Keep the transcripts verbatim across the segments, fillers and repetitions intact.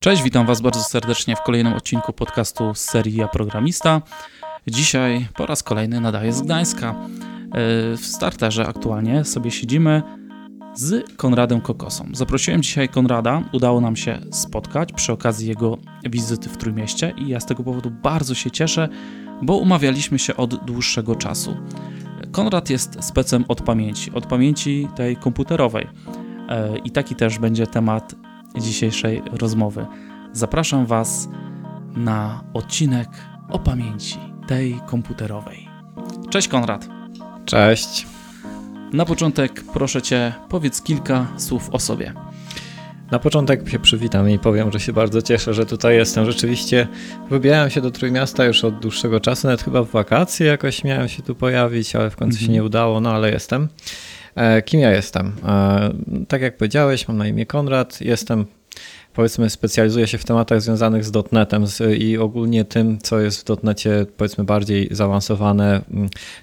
Cześć, witam Was bardzo serdecznie w kolejnym odcinku podcastu z serii Ja Programista. Dzisiaj po raz kolejny nadaję z Gdańska. W starterze aktualnie sobie siedzimy z Konradem Kokosą. Zaprosiłem dzisiaj Konrada, udało nam się spotkać przy okazji jego wizyty w Trójmieście i ja z tego powodu bardzo się cieszę, bo umawialiśmy się od dłuższego czasu. Konrad jest specem od pamięci, od pamięci tej komputerowej i taki też będzie temat dzisiejszej rozmowy. Zapraszam Was na odcinek o pamięci tej komputerowej. Cześć Konrad. Cześć. Na początek proszę Cię, powiedz kilka słów o sobie. Na początek się przywitam i powiem, że się bardzo cieszę, że tutaj jestem. Rzeczywiście wybierałem się do Trójmiasta już od dłuższego czasu, nawet chyba w wakacje jakoś miałem się tu pojawić, ale w końcu mm-hmm. się nie udało, no ale jestem. Kim ja jestem? Tak jak powiedziałeś, mam na imię Konrad, jestem, powiedzmy, specjalizuję się w tematach związanych z dotnetem i ogólnie tym, co jest w dotnecie, powiedzmy, bardziej zaawansowane,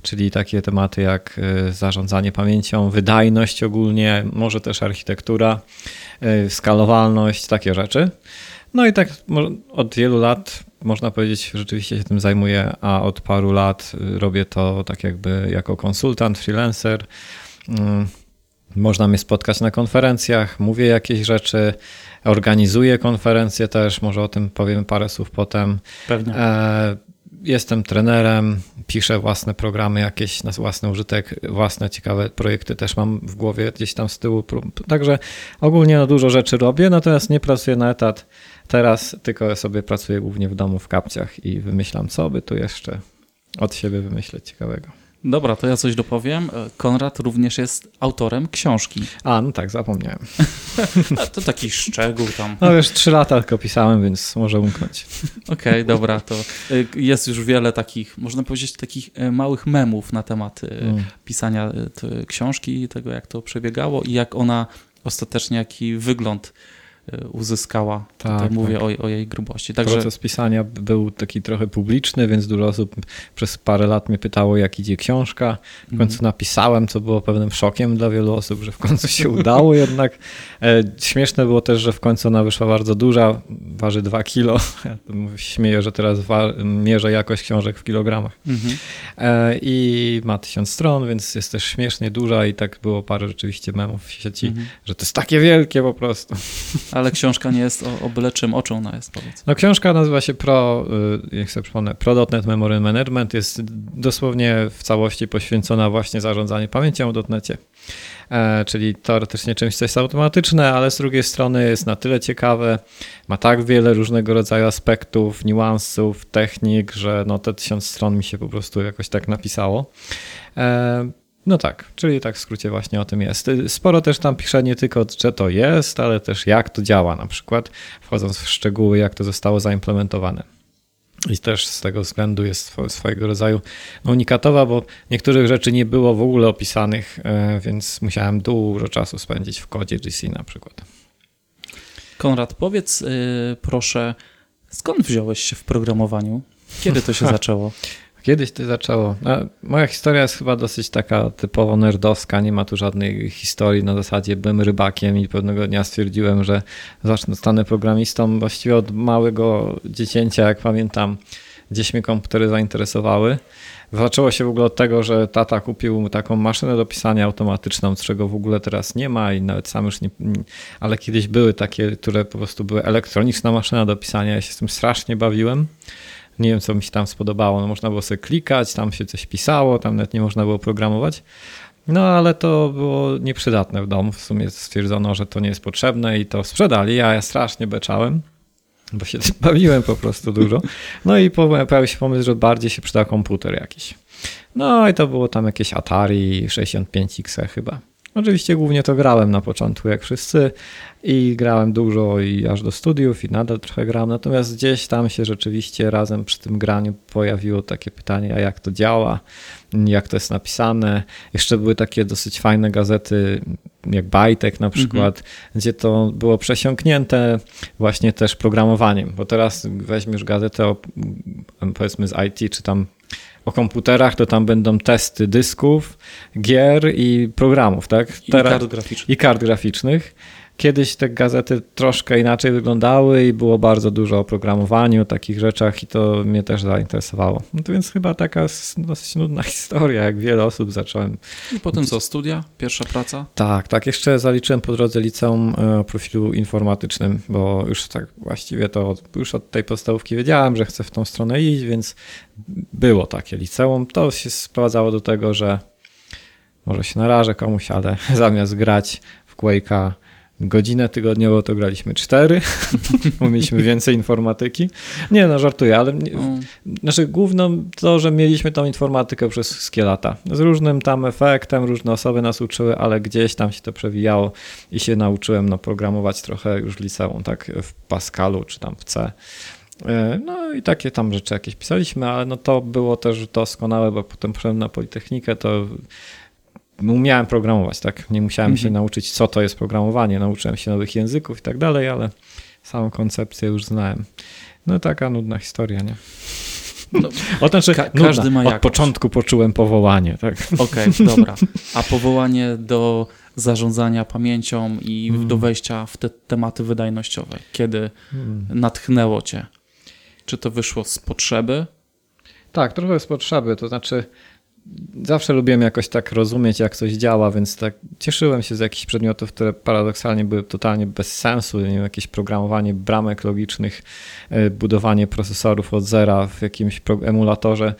czyli takie tematy jak zarządzanie pamięcią, wydajność ogólnie, może też architektura, skalowalność, takie rzeczy. No i tak od wielu lat, można powiedzieć, rzeczywiście się tym zajmuję, a od paru lat robię to tak jakby jako konsultant, freelancer. Można mnie spotkać na konferencjach, mówię jakieś rzeczy, organizuję konferencje też, może o tym powiem parę słów potem. Pewnie. Jestem trenerem, piszę własne programy jakieś na własny użytek, własne ciekawe projekty też mam w głowie gdzieś tam z tyłu. Także ogólnie no, dużo rzeczy robię, natomiast nie pracuję na etat teraz, tylko sobie pracuję głównie w domu w kapciach i wymyślam, co by tu jeszcze od siebie wymyśleć ciekawego. Dobra, to ja coś dopowiem. Konrad również jest autorem książki. A, no tak, zapomniałem. To taki szczegół tam. No już trzy lata tylko pisałem, więc może umknąć. Okej, okay, dobra, to jest już wiele takich, można powiedzieć, takich małych memów na temat mm. pisania książki i tego, jak to przebiegało i jak ona ostatecznie, jaki wygląd uzyskała. Tak, Tutaj mówię tak. o, o jej grubości. Także... Proces pisania był taki trochę publiczny, więc dużo osób przez parę lat mnie pytało, jak idzie książka. W końcu mm-hmm. napisałem, co było pewnym szokiem dla wielu osób, że w końcu się udało jednak. Śmieszne było też, że w końcu ona wyszła bardzo duża, waży dwa kilo. Ja śmieję, że teraz wa- mierzę jakość książek w kilogramach. Mm-hmm. I ma tysiąc stron, więc jest też śmiesznie duża i tak było parę rzeczywiście memów w sieci, mm-hmm. że to jest takie wielkie po prostu. Ale książka nie jest o, o byle czym, o czym ona jest, powiedz. No książka nazywa się Pro, jak sobie przypomnę, Pro dotnet Memory Management, jest dosłownie w całości poświęcona właśnie zarządzaniu pamięcią w dotnecie. E, czyli teoretycznie czymś, co jest automatyczne, ale z drugiej strony jest na tyle ciekawe, ma tak wiele różnego rodzaju aspektów, niuansów, technik, że no te tysiąc stron mi się po prostu jakoś tak napisało. E, No tak, czyli tak w skrócie właśnie o tym jest. Sporo też tam piszę nie tylko, że to jest, ale też jak to działa na przykład, wchodząc w szczegóły, jak to zostało zaimplementowane. I też z tego względu jest swojego rodzaju unikatowa, bo niektórych rzeczy nie było w ogóle opisanych, więc musiałem dużo czasu spędzić w kodzie G C na przykład. Konrad, powiedz yy, proszę, skąd wziąłeś się w programowaniu? Kiedy to się zaczęło? Kiedyś to zaczęło. Moja historia jest chyba dosyć taka typowo nerdowska, nie ma tu żadnej historii, na zasadzie byłem rybakiem i pewnego dnia stwierdziłem, że zostanę programistą. Właściwie od małego dziecięcia, jak pamiętam, gdzieś mnie komputery zainteresowały. Zaczęło się w ogóle od tego, że tata kupił mu taką maszynę do pisania automatyczną, czego w ogóle teraz nie ma i nawet sam już nie... Ale kiedyś były takie, które po prostu były elektroniczna maszyna do pisania. Ja się z tym strasznie bawiłem. Nie wiem, co mi się tam spodobało. No, można było sobie klikać, tam się coś pisało, tam nawet nie można było programować. No ale to było nieprzydatne w domu. W sumie stwierdzono, że to nie jest potrzebne i to sprzedali, a ja strasznie beczałem, bo się bawiłem po prostu dużo. No i pojawił się pomysł, że bardziej się przyda komputer jakiś. No i to było tam jakieś Atari sześćdziesiąt pięć X chyba. Oczywiście głównie to grałem na początku, jak wszyscy, i grałem dużo i aż do studiów i nadal trochę gram, natomiast gdzieś tam się rzeczywiście razem przy tym graniu pojawiło takie pytanie, a jak to działa, jak to jest napisane. Jeszcze były takie dosyć fajne gazety, jak Bajtek na przykład, mhm. gdzie to było przesiąknięte właśnie też programowaniem, bo teraz weźmiesz gazetę o, powiedzmy z I T, czy tam o komputerach, to tam będą testy dysków, gier i programów, tak? I Teraz, kart graficznych. I kart graficznych. Kiedyś te gazety troszkę inaczej wyglądały i było bardzo dużo o programowaniu, takich rzeczach, i to mnie też zainteresowało. No to więc chyba taka dosyć nudna historia, jak wiele osób zacząłem. I potem co, studia? Pierwsza praca? Tak, tak. Jeszcze zaliczyłem po drodze liceum o profilu informatycznym, bo już tak właściwie to już od tej podstawówki wiedziałem, że chcę w tą stronę iść, więc było takie liceum. To się sprowadzało do tego, że może się narażę komuś, ale zamiast grać w Quake'a godzinę tygodniowo, to graliśmy cztery, bo mieliśmy więcej informatyki. Nie no, żartuję, ale mm. znaczy główną to, że mieliśmy tą informatykę przez wszystkie lata. Z różnym tam efektem, różne osoby nas uczyły, ale gdzieś tam się to przewijało i się nauczyłem no, programować trochę już w liceum, tak w Pascalu czy tam w C. No i takie tam rzeczy jakieś pisaliśmy, ale no to było też doskonałe, bo potem przyszedłem na Politechnikę, to umiałem programować, tak? Nie musiałem mhm. się nauczyć, co to jest programowanie. Nauczyłem się nowych języków i tak dalej, ale samą koncepcję już znałem. No taka nudna historia, nie? No, o tym, że ka- każdy ma jakoś. Od początku poczułem powołanie, tak? Okej, okay, dobra. A powołanie do zarządzania pamięcią i hmm. do wejścia w te tematy wydajnościowe. Kiedy hmm. natchnęło cię? Czy to wyszło z potrzeby? Tak, trochę z potrzeby, to znaczy zawsze lubiłem jakoś tak rozumieć, jak coś działa, więc tak cieszyłem się z jakichś przedmiotów, które paradoksalnie były totalnie bez sensu. Nie wiem, jakieś programowanie bramek logicznych, budowanie procesorów od zera w jakimś emulatorze.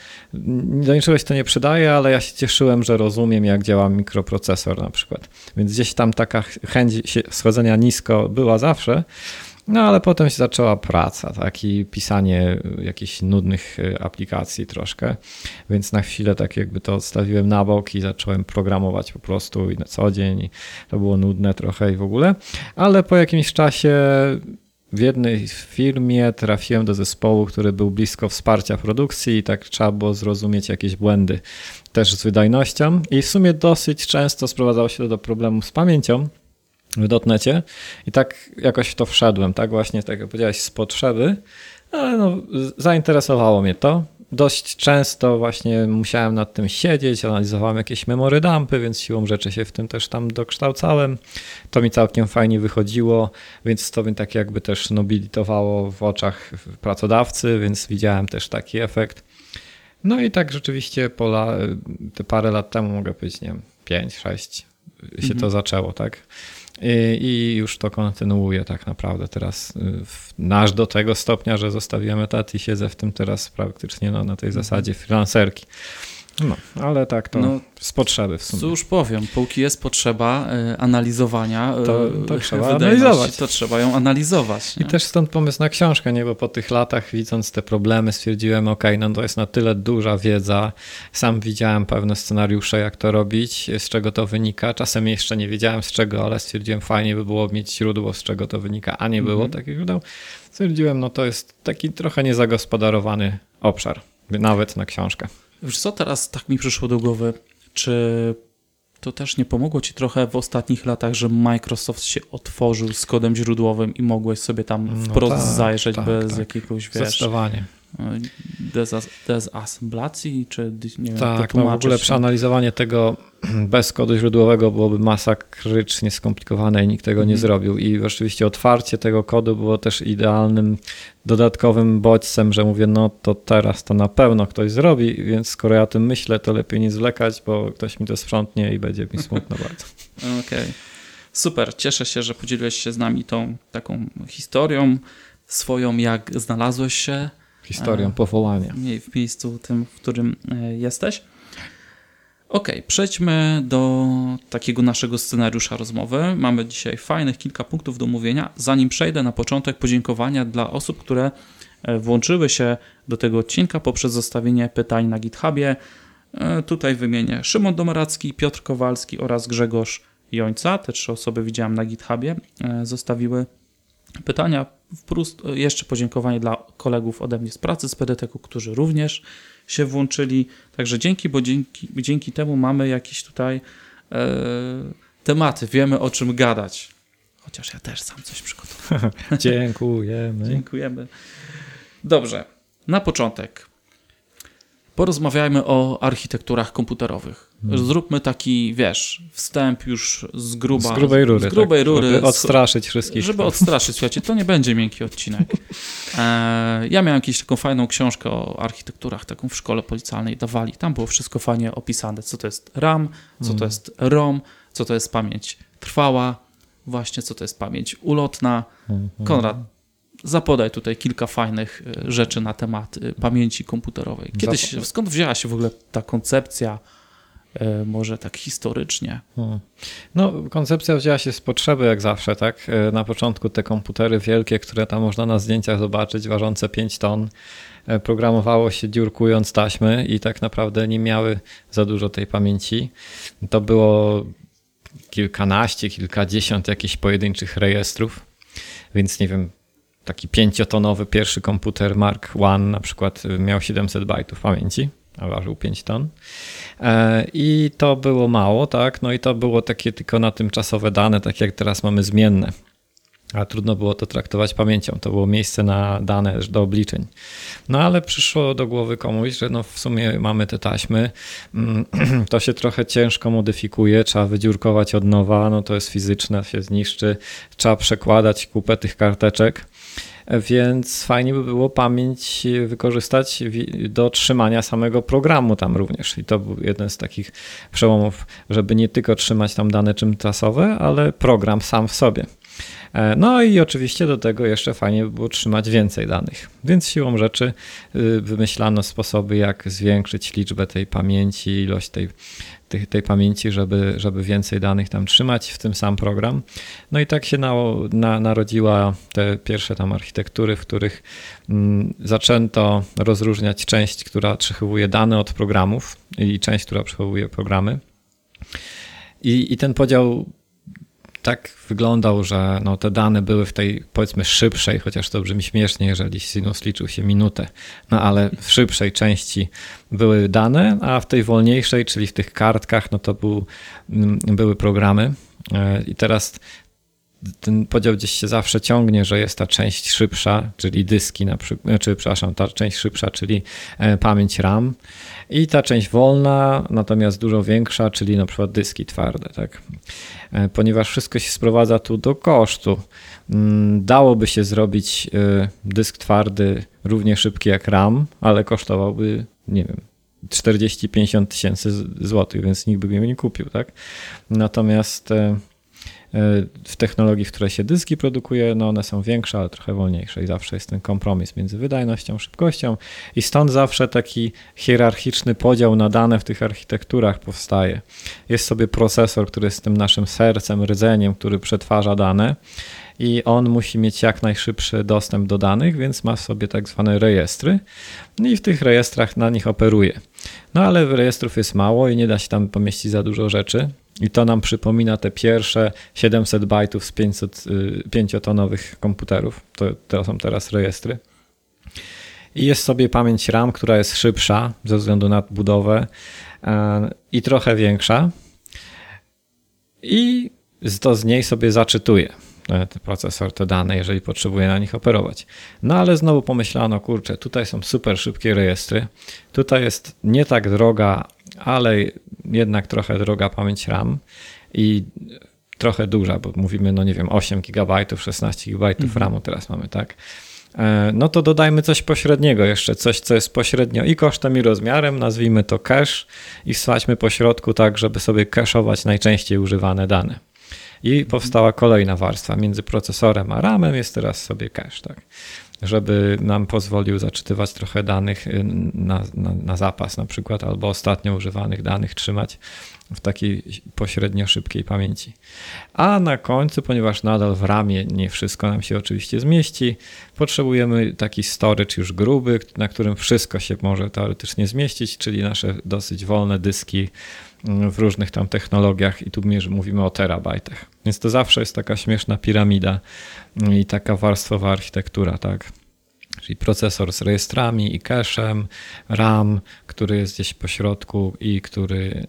Do niczego się to nie przydaje, ale ja się cieszyłem, że rozumiem, jak działa mikroprocesor na przykład. Więc gdzieś tam taka chęć schodzenia nisko była zawsze. No ale potem się zaczęła praca, tak, i pisanie jakichś nudnych aplikacji troszkę, więc na chwilę tak jakby to odstawiłem na bok i zacząłem programować po prostu i na co dzień, i to było nudne trochę i w ogóle, ale po jakimś czasie w jednej firmie trafiłem do zespołu, który był blisko wsparcia produkcji i tak trzeba było zrozumieć jakieś błędy też z wydajnością i w sumie dosyć często sprowadzało się to do problemów z pamięcią w dotnecie i tak jakoś w to wszedłem, tak właśnie, tak jak powiedziałeś, z potrzeby, ale no, zainteresowało mnie to. Dość często właśnie musiałem nad tym siedzieć, analizowałem jakieś memory dumpy, więc siłą rzeczy się w tym też tam dokształcałem. To mi całkiem fajnie wychodziło, więc to mnie tak jakby też nobilitowało w oczach pracodawcy, więc widziałem też taki efekt. No i tak rzeczywiście po la, te parę lat temu, mogę powiedzieć, nie wiem, pięć, sześć się mhm. to zaczęło, tak? I już to kontynuuję tak naprawdę teraz, aż do tego stopnia, że zostawiłem etat i siedzę w tym teraz praktycznie no, na tej zasadzie freelancerki. No, ale tak to no, z potrzeby w sumie. Cóż powiem, póki jest potrzeba analizowania, to, to trzeba analizować. To trzeba ją analizować. Nie? I też stąd pomysł na książkę, nie? Bo po tych latach widząc te problemy stwierdziłem, ok, no to jest na tyle duża wiedza. Sam widziałem pewne scenariusze, jak to robić, z czego to wynika. Czasem jeszcze nie wiedziałem z czego, ale stwierdziłem, fajnie by było mieć źródło, z czego to wynika, a nie było mhm. takich źródeł. Stwierdziłem, no to jest taki trochę niezagospodarowany obszar, nawet na książkę. Wiesz co, teraz tak mi przyszło do głowy, czy to też nie pomogło ci trochę w ostatnich latach, że Microsoft się otworzył z kodem źródłowym i mogłeś sobie tam no wprost tak, zajrzeć tak, bez tak. jakiegoś, wiesz... Zdecydowanie. Dezas- dezasemblacji, czy nie wiem, tak, no w ogóle się. Przeanalizowanie tego bez kodu źródłowego byłoby masakrycznie skomplikowane i nikt tego nie mm. zrobił i rzeczywiście otwarcie tego kodu było też idealnym dodatkowym bodźcem, że mówię, no to teraz to na pewno ktoś zrobi, więc skoro ja o tym myślę, to lepiej nie zwlekać, bo ktoś mi to sprzątnie i będzie mi smutno bardzo. Okej, okay. Super, cieszę się, że podzieliłeś się z nami tą taką historią swoją, jak znalazłeś się historią powołania. W miejscu tym, w którym jesteś. Okej, przejdźmy do takiego naszego scenariusza rozmowy. Mamy dzisiaj fajnych kilka punktów do omówienia. Zanim przejdę, na początek podziękowania dla osób, które włączyły się do tego odcinka poprzez zostawienie pytań na GitHubie. Tutaj wymienię Szymon Domoracki, Piotr Kowalski oraz Grzegorz Jońca. Te trzy osoby widziałem na GitHubie. Zostawiły pytania. Wprost jeszcze podziękowanie dla kolegów ode mnie z pracy, z P D T K u, którzy również się włączyli. Także dzięki, bo dzięki, dzięki temu mamy jakieś tutaj e, tematy, wiemy o czym gadać. Chociaż ja też sam coś przygotowałem. Dziękujemy. Dziękujemy. Dobrze, na początek. porozmawiajmy o architekturach komputerowych. Hmm. Zróbmy taki, wiesz, wstęp już z gruba. Z grubej rury. Z grubej tak, rury. Żeby odstraszyć wszystkich. Żeby odstraszyć, słuchajcie, to nie będzie miękki odcinek. E, ja miałem jakąś taką fajną książkę o architekturach, taką w szkole policjalnej dawali. Tam było wszystko fajnie opisane, co to jest RAM, co hmm. to jest ROM, co to jest pamięć trwała, właśnie co to jest pamięć ulotna. Hmm. Konrad, zapodaj tutaj kilka fajnych rzeczy na temat pamięci komputerowej. Kiedyś, Zap... skąd wzięła się w ogóle ta koncepcja, może tak historycznie? Hmm. No, koncepcja wzięła się z potrzeby, jak zawsze, tak? Na początku te komputery wielkie, które tam można na zdjęciach zobaczyć, ważące pięć ton, programowało się dziurkując taśmy i tak naprawdę nie miały za dużo tej pamięci. To było kilkanaście, kilkadziesiąt jakichś pojedynczych rejestrów, więc nie wiem, taki pięciotonowy pierwszy komputer Mark jeden na przykład miał siedemset bajtów pamięci, a ważył pięć ton. I to było mało, tak? No i to było takie tylko na tymczasowe dane, tak jak teraz mamy zmienne. A trudno było to traktować pamięcią, to było miejsce na dane do obliczeń. No ale przyszło do głowy komuś, że no w sumie mamy te taśmy, to się trochę ciężko modyfikuje, trzeba wydziurkować od nowa, no to jest fizyczne, się zniszczy, trzeba przekładać kupę tych karteczek, więc fajnie by było pamięć wykorzystać do trzymania samego programu tam również. I to był jeden z takich przełomów, żeby nie tylko trzymać tam dane tymczasowe, ale program sam w sobie. No i oczywiście do tego jeszcze fajnie by było trzymać więcej danych, więc siłą rzeczy wymyślano sposoby, jak zwiększyć liczbę tej pamięci, ilość tej, tej, tej pamięci, żeby, żeby więcej danych tam trzymać w tym sam program. No i tak się na, na, narodziła te pierwsze tam architektury, w których mm, zaczęto rozróżniać część, która przechowuje dane od programów i część, która przechowuje programy. I, i ten podział tak wyglądał, że no te dane były w tej, powiedzmy, szybszej, chociaż to brzmi śmiesznie, jeżeli sinus liczył się minutę, no ale w szybszej części były dane, a w tej wolniejszej, czyli w tych kartkach, no to był, były programy. I teraz ten podział gdzieś się zawsze ciągnie, że jest ta część szybsza, czyli dyski, na przykład, czy przepraszam, ta część szybsza, czyli pamięć RAM, i ta część wolna, natomiast dużo większa, czyli na przykład dyski twarde, tak? Ponieważ wszystko się sprowadza tu do kosztu. Dałoby się zrobić dysk twardy równie szybki jak RAM, ale kosztowałby, nie wiem, czterdzieści do pięćdziesięciu tysięcy złotych, więc nikt by mnie nie kupił, tak? Natomiast w technologii, w której się dyski produkuje, no one są większe, ale trochę wolniejsze i zawsze jest ten kompromis między wydajnością, szybkością i stąd zawsze taki hierarchiczny podział na dane w tych architekturach powstaje. Jest sobie procesor, który jest tym naszym sercem, rdzeniem, który przetwarza dane i on musi mieć jak najszybszy dostęp do danych, więc ma w sobie tak zwane rejestry i w tych rejestrach na nich operuje. No ale rejestrów jest mało i nie da się tam pomieścić za dużo rzeczy. I to nam przypomina te pierwsze siedemset bajtów z pięćset, pięciotonowych komputerów. To, to są teraz rejestry. I jest sobie pamięć RAM, która jest szybsza ze względu na budowę i trochę większa. I to z niej sobie zaczytuje ten procesor, te dane, jeżeli potrzebuje na nich operować. No ale znowu pomyślano, kurczę, tutaj są super szybkie rejestry, tutaj jest nie tak droga, ale jednak trochę droga pamięć RAM i trochę duża, bo mówimy, no nie wiem, osiem gigabajtów, szesnaście gigabajtów mhm. RAMu teraz mamy, tak? No to dodajmy coś pośredniego jeszcze, coś, co jest pośrednio i kosztem, i rozmiarem, nazwijmy to cache i wsadźmy po środku tak, żeby sobie cache'ować najczęściej używane dane. I powstała kolejna warstwa. Między procesorem a ramem jest teraz sobie cache, tak? Żeby nam pozwolił zaczytywać trochę danych na, na, na zapas na przykład, albo ostatnio używanych danych trzymać w takiej pośrednio szybkiej pamięci. A na końcu, ponieważ nadal w ramie nie wszystko nam się oczywiście zmieści, potrzebujemy taki storage już gruby, na którym wszystko się może teoretycznie zmieścić, czyli nasze dosyć wolne dyski w różnych tam technologiach i tu mówimy o terabajtach. Więc to zawsze jest taka śmieszna piramida i taka warstwowa architektura, tak? Czyli procesor z rejestrami i cache'em, RAM, który jest gdzieś po środku i który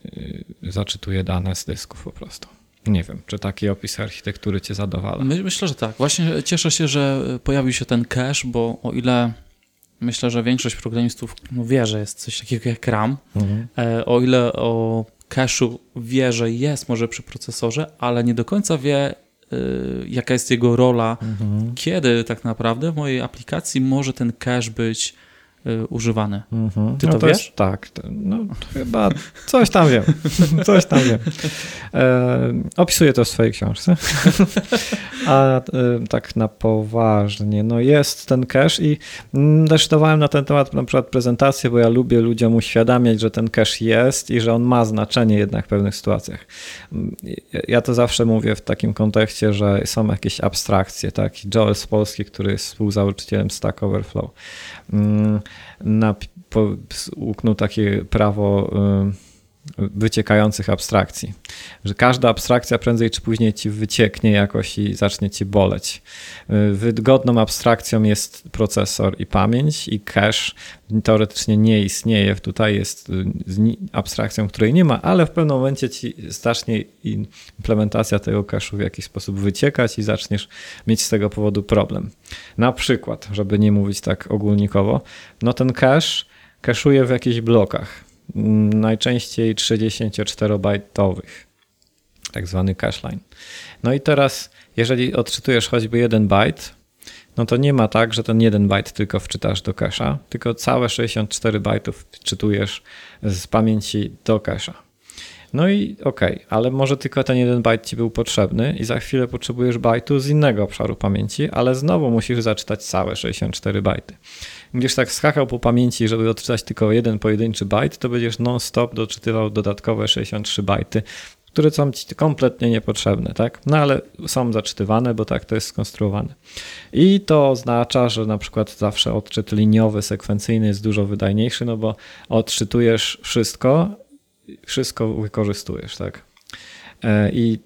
zaczytuje dane z dysków po prostu. Nie wiem, czy taki opis architektury cię zadowala? My, myślę, że tak. Właśnie cieszę się, że pojawił się ten cache, bo o ile Myślę, że większość programistów wie, że jest coś takiego jak RAM. Mhm. O ile o cache'u wie, że jest może przy procesorze, ale nie do końca wie, jaka jest jego rola, mhm. kiedy tak naprawdę w mojej aplikacji może ten cache być używany. Mhm. Ty no to, to wiesz? Jest, tak, no chyba coś tam wiem. Coś tam wiem. E, opisuję to w swojej książce. A e, tak na poważnie, no jest ten cache i mm, też dawałem na ten temat na przykład prezentację, bo ja lubię ludziom uświadamiać, że ten cache jest i że on ma znaczenie jednak w pewnych sytuacjach. Ja to zawsze mówię w takim kontekście, że są jakieś abstrakcje, tak? Joel z Polski, który jest współzałożycielem Stack Overflow. Mm, Na, po, uknął takie prawo y, wyciekających abstrakcji, że każda abstrakcja prędzej czy później ci wycieknie jakoś i zacznie ci boleć. Y, wygodną abstrakcją jest procesor i pamięć i cache teoretycznie nie istnieje, tutaj jest abstrakcją, której nie ma, ale w pewnym momencie ci zacznie implementacja tego cache'u w jakiś sposób wyciekać i zaczniesz mieć z tego powodu problem. Na przykład, żeby nie mówić tak ogólnikowo, no ten cache cache'uje w jakichś blokach, najczęściej trzydziestoczterobajtowych, tak zwany cache line. No i teraz, jeżeli odczytujesz choćby jeden bajt, no to nie ma tak, że ten jeden bajt tylko wczytasz do cache'a, tylko całe sześćdziesiąt cztery bajtów wczytujesz z pamięci do cache'a. No i okej, okay, ale może tylko ten jeden bajt ci był potrzebny i za chwilę potrzebujesz bajtu z innego obszaru pamięci, ale znowu musisz zaczytać całe sześćdziesiąt cztery bajty. Gdyż tak skakał po pamięci, żeby odczytać tylko jeden pojedynczy bajt, to będziesz non-stop doczytywał dodatkowe sześćdziesiąt trzy bajty, które są ci kompletnie niepotrzebne, tak? No ale są zaczytywane, bo tak to jest skonstruowane. I to oznacza, że na przykład zawsze odczyt liniowy, sekwencyjny jest dużo wydajniejszy, no bo odczytujesz wszystko, wszystko wykorzystujesz, tak? I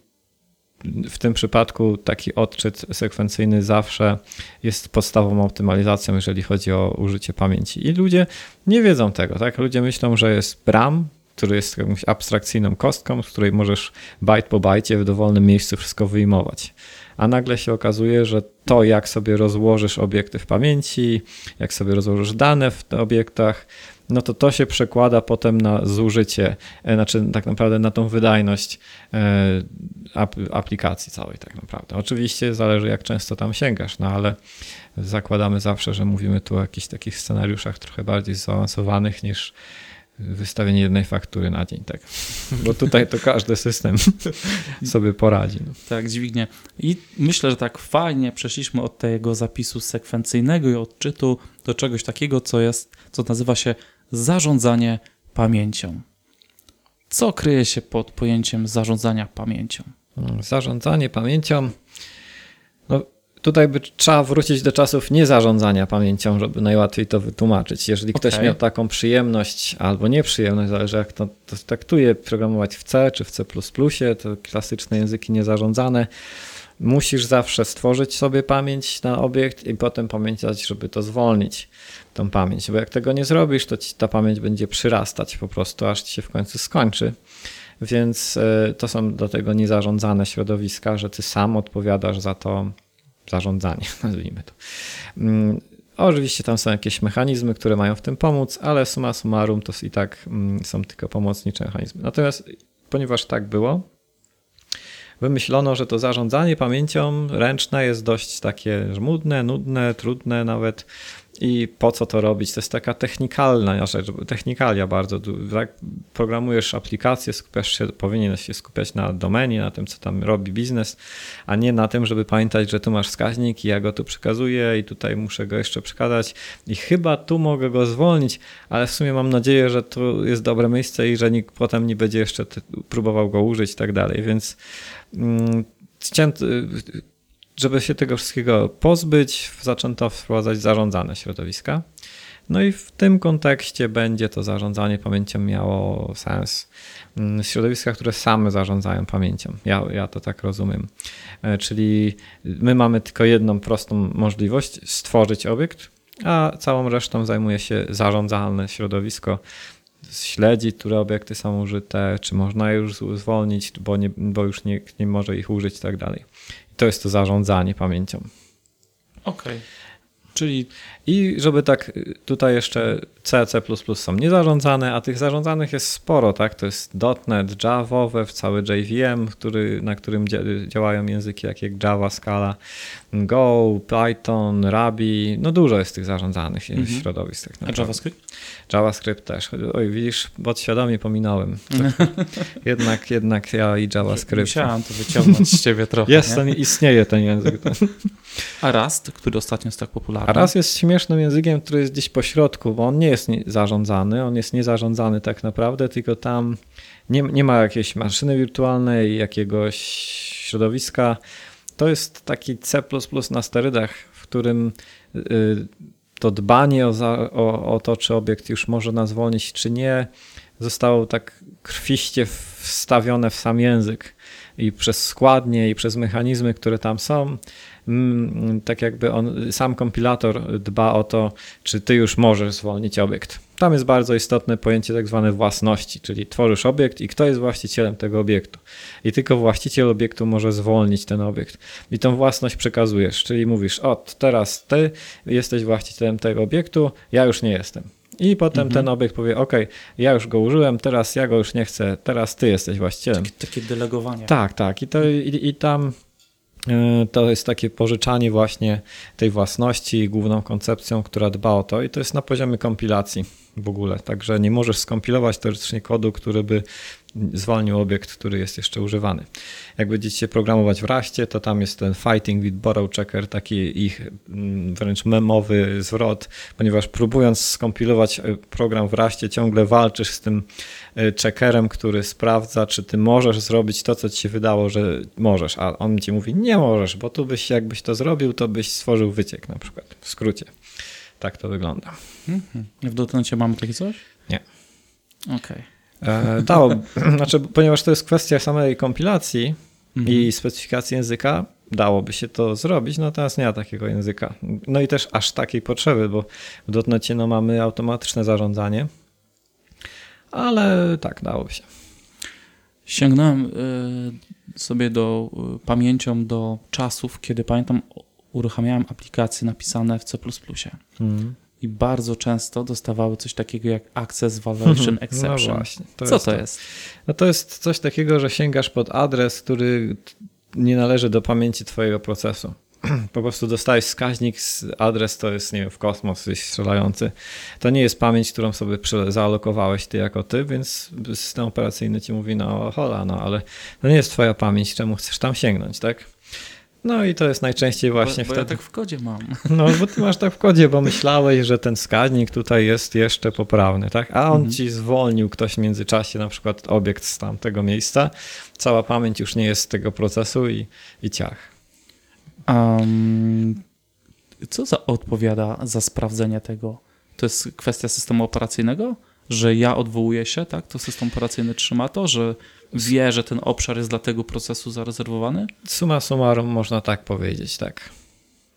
w tym przypadku taki odczyt sekwencyjny zawsze jest podstawową optymalizacją, jeżeli chodzi o użycie pamięci. I ludzie nie wiedzą tego, tak? Ludzie myślą, że jest RAM, który jest jakąś abstrakcyjną kostką, z której możesz bajt po bajcie w dowolnym miejscu wszystko wyjmować. A nagle się okazuje, że to, jak sobie rozłożysz obiekty w pamięci, jak sobie rozłożysz dane w obiektach, no to to się przekłada potem na zużycie, znaczy tak naprawdę na tą wydajność aplikacji całej tak naprawdę. Oczywiście zależy, jak często tam sięgasz, no ale zakładamy zawsze, że mówimy tu o jakichś takich scenariuszach trochę bardziej zaawansowanych niż wystawienie jednej faktury na dzień, tak? Bo tutaj to każdy system sobie poradzi. No. Tak, dźwignie. I myślę, że tak fajnie przeszliśmy od tego zapisu sekwencyjnego i odczytu do czegoś takiego, co jest, co nazywa się zarządzanie pamięcią. Co kryje się pod pojęciem zarządzania pamięcią? Zarządzanie pamięcią... No. Tutaj by trzeba wrócić do czasów niezarządzania pamięcią, żeby najłatwiej to wytłumaczyć. Jeżeli okay. ktoś miał taką przyjemność albo nieprzyjemność, zależy jak to, to traktuje, programować w C czy w C plus plus, to klasyczne języki niezarządzane, musisz zawsze stworzyć sobie pamięć na obiekt i potem pamiętać, żeby to zwolnić, tą pamięć. Bo jak tego nie zrobisz, to ci ta pamięć będzie przyrastać po prostu, aż ci się w końcu skończy. Więc y, to są do tego niezarządzane środowiska, że ty sam odpowiadasz za to zarządzanie, nazwijmy to. Oczywiście tam są jakieś mechanizmy, które mają w tym pomóc, ale summa summarum to i tak są tylko pomocnicze mechanizmy. Natomiast ponieważ tak było, wymyślono, że to zarządzanie pamięcią ręczne jest dość takie żmudne, nudne, trudne nawet i po co to robić? To jest taka technikalna rzecz, technikalia bardzo. Jak programujesz aplikację, skupiasz się, powinieneś się skupiać na domenie, na tym, co tam robi biznes, a nie na tym, żeby pamiętać, że tu masz wskaźnik i ja go tu przekazuję i tutaj muszę go jeszcze przekazać i chyba tu mogę go zwolnić, ale w sumie mam nadzieję, że tu jest dobre miejsce i że nikt potem nie będzie jeszcze próbował go użyć i tak dalej, więc mm, chciałem... Żeby się tego wszystkiego pozbyć, zaczęto wprowadzać zarządzane środowiska. No i w tym kontekście będzie to zarządzanie pamięcią miało sens. Środowiska, które same zarządzają pamięcią. Ja, ja to tak rozumiem. Czyli my mamy tylko jedną prostą możliwość, stworzyć obiekt, a całą resztą zajmuje się zarządzalne środowisko. Śledzi, które obiekty są użyte, czy można je już zwolnić, bo, nie, bo już nikt nie może ich użyć i tak dalej. To jest to zarządzanie pamięcią. Okej. Okay. Czyli i żeby tak, tutaj jeszcze C, C plus plus są niezarządzane, a tych zarządzanych jest sporo, tak? To jest dotnet, Java, cały J V M, który, na którym działają języki jak Java, Scala, Go, Python, Ruby, no dużo jest tych zarządzanych mhm. środowisk. Tak naprawdę. A JavaScript? JavaScript też. Oj, widzisz, podświadomie pominąłem. Jednak, jednak ja i JavaScript. Musiałem to wyciągnąć z ciebie trochę. Jest, ten, istnieje ten język. Ten. A Rust, który ostatnio jest tak popularny? A Rust jest śmiesznym językiem, który jest gdzieś po środku, bo on nie jest zarządzany, on jest niezarządzany tak naprawdę, tylko tam nie, nie ma jakiejś maszyny wirtualnej, jakiegoś środowiska. To jest taki C plus plus na sterydach, w którym yy, to dbanie o, za, o, o to, czy obiekt już może nas zwolnić, czy nie, zostało tak krwiście wstawione w sam język i przez składnie, i przez mechanizmy, które tam są. Tak jakby on, sam kompilator dba o to, czy ty już możesz zwolnić obiekt. Tam jest bardzo istotne pojęcie tak zwane własności, czyli tworzysz obiekt i kto jest właścicielem tego obiektu. I tylko właściciel obiektu może zwolnić ten obiekt. I tą własność przekazujesz, czyli mówisz, o teraz ty jesteś właścicielem tego obiektu, ja już nie jestem. I potem mhm. ten obiekt powie, ok, ja już go użyłem, teraz ja go już nie chcę, teraz ty jesteś właścicielem. Takie, takie delegowanie. Tak, tak. I, to, i, i tam... To jest takie pożyczanie właśnie tej własności główną koncepcją, która dba o to i to jest na poziomie kompilacji w ogóle. Także nie możesz skompilować teoretycznie kodu, który by zwolnił obiekt, który jest jeszcze używany. Jak będziecie programować w Ruście, to tam jest ten fighting with borrow checker, taki ich wręcz memowy zwrot, ponieważ próbując skompilować program w Ruście, ciągle walczysz z tym checkerem, który sprawdza, czy ty możesz zrobić to, co ci się wydało, że możesz, a on ci mówi, nie możesz, bo tu byś, jakbyś to zrobił, to byś stworzył wyciek na przykład, w skrócie. Tak to wygląda. Mhm. W dotnecie mamy takie coś? Nie. Okej. Okay. E, dało, znaczy, ponieważ to jest kwestia samej kompilacji mhm. i specyfikacji języka, dałoby się to zrobić, natomiast nie ma takiego języka. No i też aż takiej potrzeby, bo w dotnecie no, mamy automatyczne zarządzanie, ale tak, dałoby się. Sięgnąłem y, sobie do y, pamięcią do czasów, kiedy pamiętam uruchamiałem aplikacje napisane w C plus plus. Mhm. I bardzo często dostawały coś takiego jak Access Validation Exception. No właśnie, to Co jest to, to jest? No to jest coś takiego, że sięgasz pod adres, który nie należy do pamięci twojego procesu. Po prostu dostajesz wskaźnik, adres to jest, nie wiem, w kosmos gdzieś strzelający. To nie jest pamięć, którą sobie zaalokowałeś ty jako ty, więc system operacyjny ci mówi, no hola, no ale to nie jest twoja pamięć, czemu chcesz tam sięgnąć, tak? No i to jest najczęściej właśnie bo, bo wtedy... Bo ja tak w kodzie mam. No, bo ty masz tak w kodzie, bo myślałeś, że ten wskaźnik tutaj jest jeszcze poprawny, tak? A on mhm. ci zwolnił ktoś w międzyczasie, na przykład obiekt z tamtego miejsca. Cała pamięć już nie jest z tego procesu i, i ciach. Um, co za odpowiada za sprawdzenie tego? To jest kwestia systemu operacyjnego? Że ja odwołuję się, tak? To system operacyjny trzyma to, że wie, że ten obszar jest dla tego procesu zarezerwowany? Summa summarum można tak powiedzieć, tak.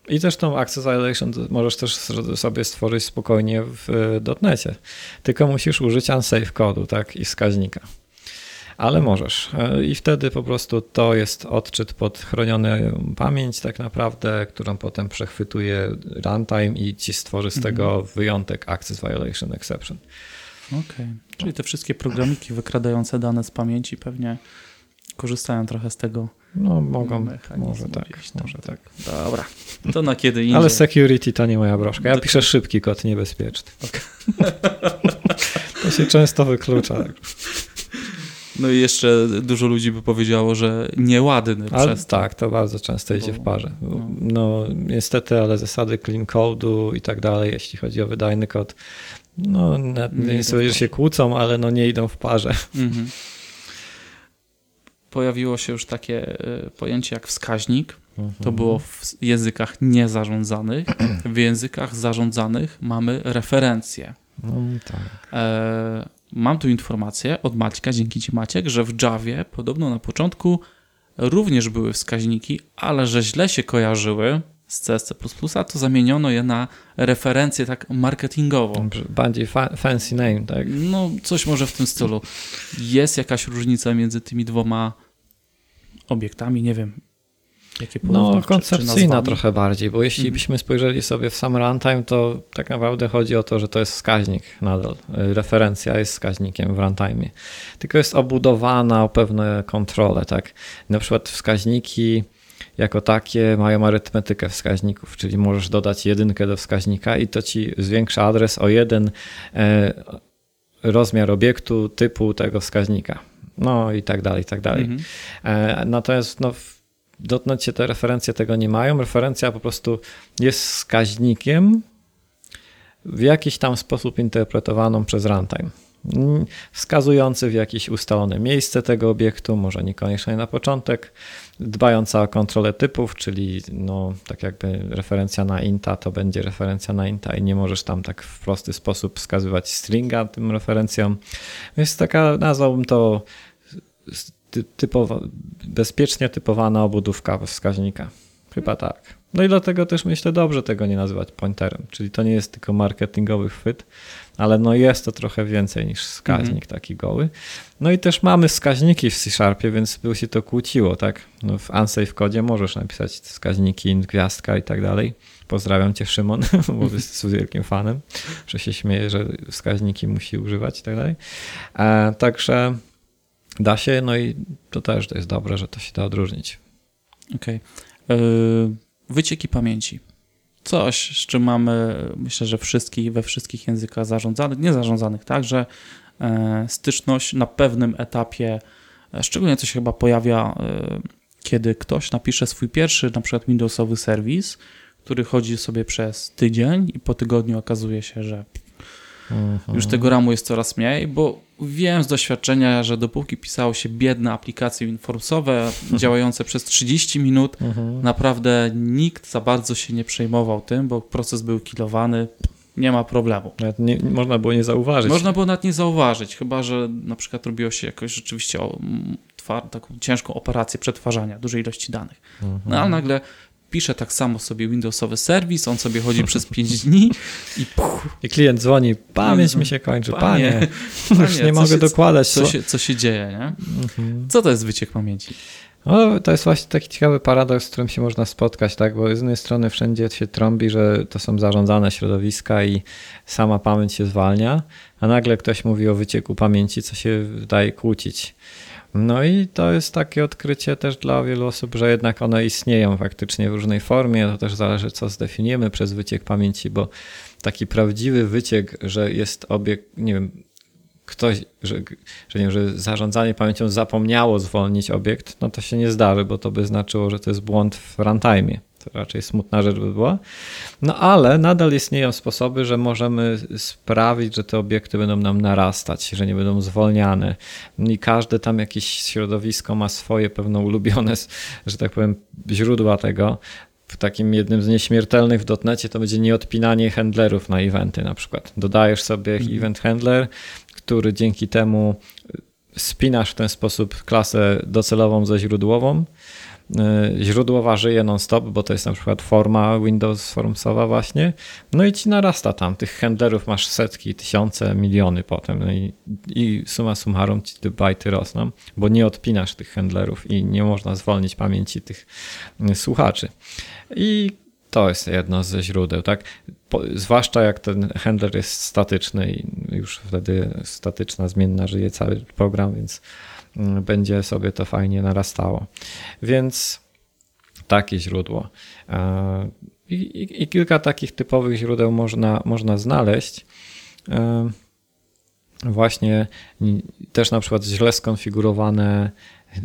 I też tą Access Validation możesz też sobie stworzyć spokojnie w dotnecie. Tylko musisz użyć unsafe kodu, tak? I wskaźnika. Ale możesz. I wtedy po prostu to jest odczyt pod chronioną pamięć tak naprawdę, którą potem przechwytuje runtime i ci stworzy z tego mhm. wyjątek Access Validation Exception. Okej, okay. Czyli te wszystkie programiki wykradające dane z pamięci pewnie korzystają trochę z tego no, mogą, może tak, tam, może tak. tak. Dobra, to na kiedy indziej. Ale security to nie moja broszka. Ja piszę szybki kod, niebezpieczny. Okay. To się często wyklucza. No i jeszcze dużo ludzi by powiedziało, że nieładny ale przez to. Tak, to bardzo często idzie w parze. No, no niestety, ale zasady clean code'u i tak dalej, jeśli chodzi o wydajny kod, no, nie, nie, nie sobie, że się kłócą, ale no nie idą w parze. Mhm. Pojawiło się już takie pojęcie jak wskaźnik. Mhm. To było w językach niezarządzanych. W językach zarządzanych mamy referencje. No, tak. e, mam tu informację od Maćka, dzięki ci Maciek, że w Javie podobno na początku również były wskaźniki, ale że źle się kojarzyły z C, C plus plus, to zamieniono je na referencję tak marketingową. Bardziej fa- fancy name, tak? No, coś może w tym stylu. Jest jakaś różnica między tymi dwoma obiektami, nie wiem, Jakie no koncepcyjna trochę bardziej, bo jeśli mhm. byśmy spojrzeli sobie w sam runtime, to tak naprawdę chodzi o to, że to jest wskaźnik nadal. Referencja jest wskaźnikiem w runtime, tylko jest obudowana o pewne kontrole, tak? Na przykład wskaźniki jako takie mają arytmetykę wskaźników, czyli możesz dodać jedynkę do wskaźnika i to ci zwiększa adres o jeden e, rozmiar obiektu typu tego wskaźnika. No i tak dalej, i tak dalej. Mhm. E, natomiast no, w dotnecie te referencje tego nie mają. Referencja po prostu jest wskaźnikiem w jakiś tam sposób interpretowaną przez runtime, wskazujący w jakieś ustalone miejsce tego obiektu, może niekoniecznie na początek, dbająca o kontrolę typów, czyli no, tak jakby referencja na inta to będzie referencja na inta i nie możesz tam tak w prosty sposób wskazywać stringa tym referencjom. Więc taka, nazwałbym to typowa, bezpiecznie typowana obudówka wskaźnika. Chyba tak. No i dlatego też myślę, dobrze tego nie nazywać pointerem, czyli to nie jest tylko marketingowy chwyt, ale no jest to trochę więcej niż wskaźnik mm-hmm. taki goły. No i też mamy wskaźniki w C-Sharpie, więc by się to kłóciło, tak? No w unsafe kodzie możesz napisać wskaźniki, gwiazdka i tak dalej. Pozdrawiam cię, Szymon, bo jesteś wielkim fanem, że się śmieje, że wskaźniki musi używać i tak dalej. E, także da się, no i to też to jest dobre, że to się da odróżnić. Okej. Okay. Y- Wycieki pamięci. Coś, z czym mamy, myślę, że wszystkich, we wszystkich językach zarządzanych, niezarządzanych, także e, styczność na pewnym etapie, szczególnie co się chyba pojawia, e, kiedy ktoś napisze swój pierwszy, na przykład Windowsowy serwis, który chodzi sobie przez tydzień i po tygodniu okazuje się, że mhm. już tego ramu jest coraz mniej, bo wiem z doświadczenia, że dopóki pisało się biedne aplikacje informsowe działające przez trzydzieści minut, mhm. naprawdę nikt za bardzo się nie przejmował tym, bo proces był kilowany, nie ma problemu. Nawet nie, można było nie zauważyć. Można było nawet nie zauważyć, chyba że na przykład robiło się jakoś rzeczywiście o, twar, taką ciężką operację przetwarzania dużej ilości danych. Mhm. No ale nagle pisze tak samo sobie Windowsowy serwis, on sobie chodzi przez pięć dni i puch. I klient dzwoni, pamięć mi się kończy, panie, panie, panie już nie mogę się, dokładać. Co, co, się, co się dzieje, nie? Mhm. Co to jest wyciek pamięci? No, to jest właśnie taki ciekawy paradoks, z którym się można spotkać, tak? Bo z jednej strony wszędzie się trąbi, że to są zarządzane środowiska i sama pamięć się zwalnia, a nagle ktoś mówi o wycieku pamięci, co się daje kłócić. No i to jest takie odkrycie też dla wielu osób, że jednak one istnieją faktycznie w różnej formie. To też zależy, co zdefiniujemy przez wyciek pamięci, bo taki prawdziwy wyciek, że jest obiekt, nie wiem, ktoś, że, że, nie wiem, że zarządzanie pamięcią zapomniało zwolnić obiekt, no to się nie zdarzy, bo to by znaczyło, że to jest błąd w runtime. To raczej smutna rzecz by była. No ale nadal istnieją sposoby, że możemy sprawić, że te obiekty będą nam narastać, że nie będą zwolniane. I każde tam jakieś środowisko ma swoje pewne ulubione, że tak powiem, źródła tego. W takim jednym z nieśmiertelnych w dotnecie to będzie nieodpinanie handlerów na eventy na przykład. Dodajesz sobie mhm. event handler, który dzięki temu spinasz w ten sposób klasę docelową ze źródłową. Źródłowa żyje non-stop, bo to jest na przykład forma Windows formsowa właśnie, no i ci narasta tam. Tych handlerów masz setki, tysiące, miliony potem, no i, i summa summarum ci te bajty rosną, bo nie odpinasz tych handlerów i nie można zwolnić pamięci tych słuchaczy. I to jest jedno ze źródeł, tak? Po, zwłaszcza jak ten handler jest statyczny i już wtedy statyczna zmienna żyje cały program, więc będzie sobie to fajnie narastało. Więc takie źródło. I, i, i kilka takich typowych źródeł można, można znaleźć. Właśnie też na przykład źle skonfigurowane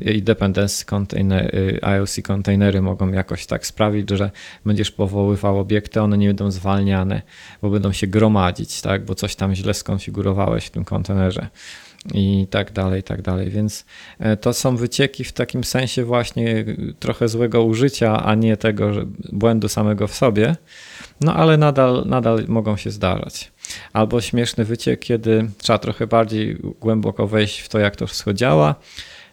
i dependency container, I O C kontejnery mogą jakoś tak sprawić, że będziesz powoływał obiekty, one nie będą zwalniane, bo będą się gromadzić, tak? Bo coś tam źle skonfigurowałeś w tym kontenerze. I tak dalej, i tak dalej. Więc to są wycieki w takim sensie właśnie trochę złego użycia, a nie tego że błędu samego w sobie, no ale nadal, nadal mogą się zdarzać. Albo śmieszny wyciek, kiedy trzeba trochę bardziej głęboko wejść w to, jak to wszystko działa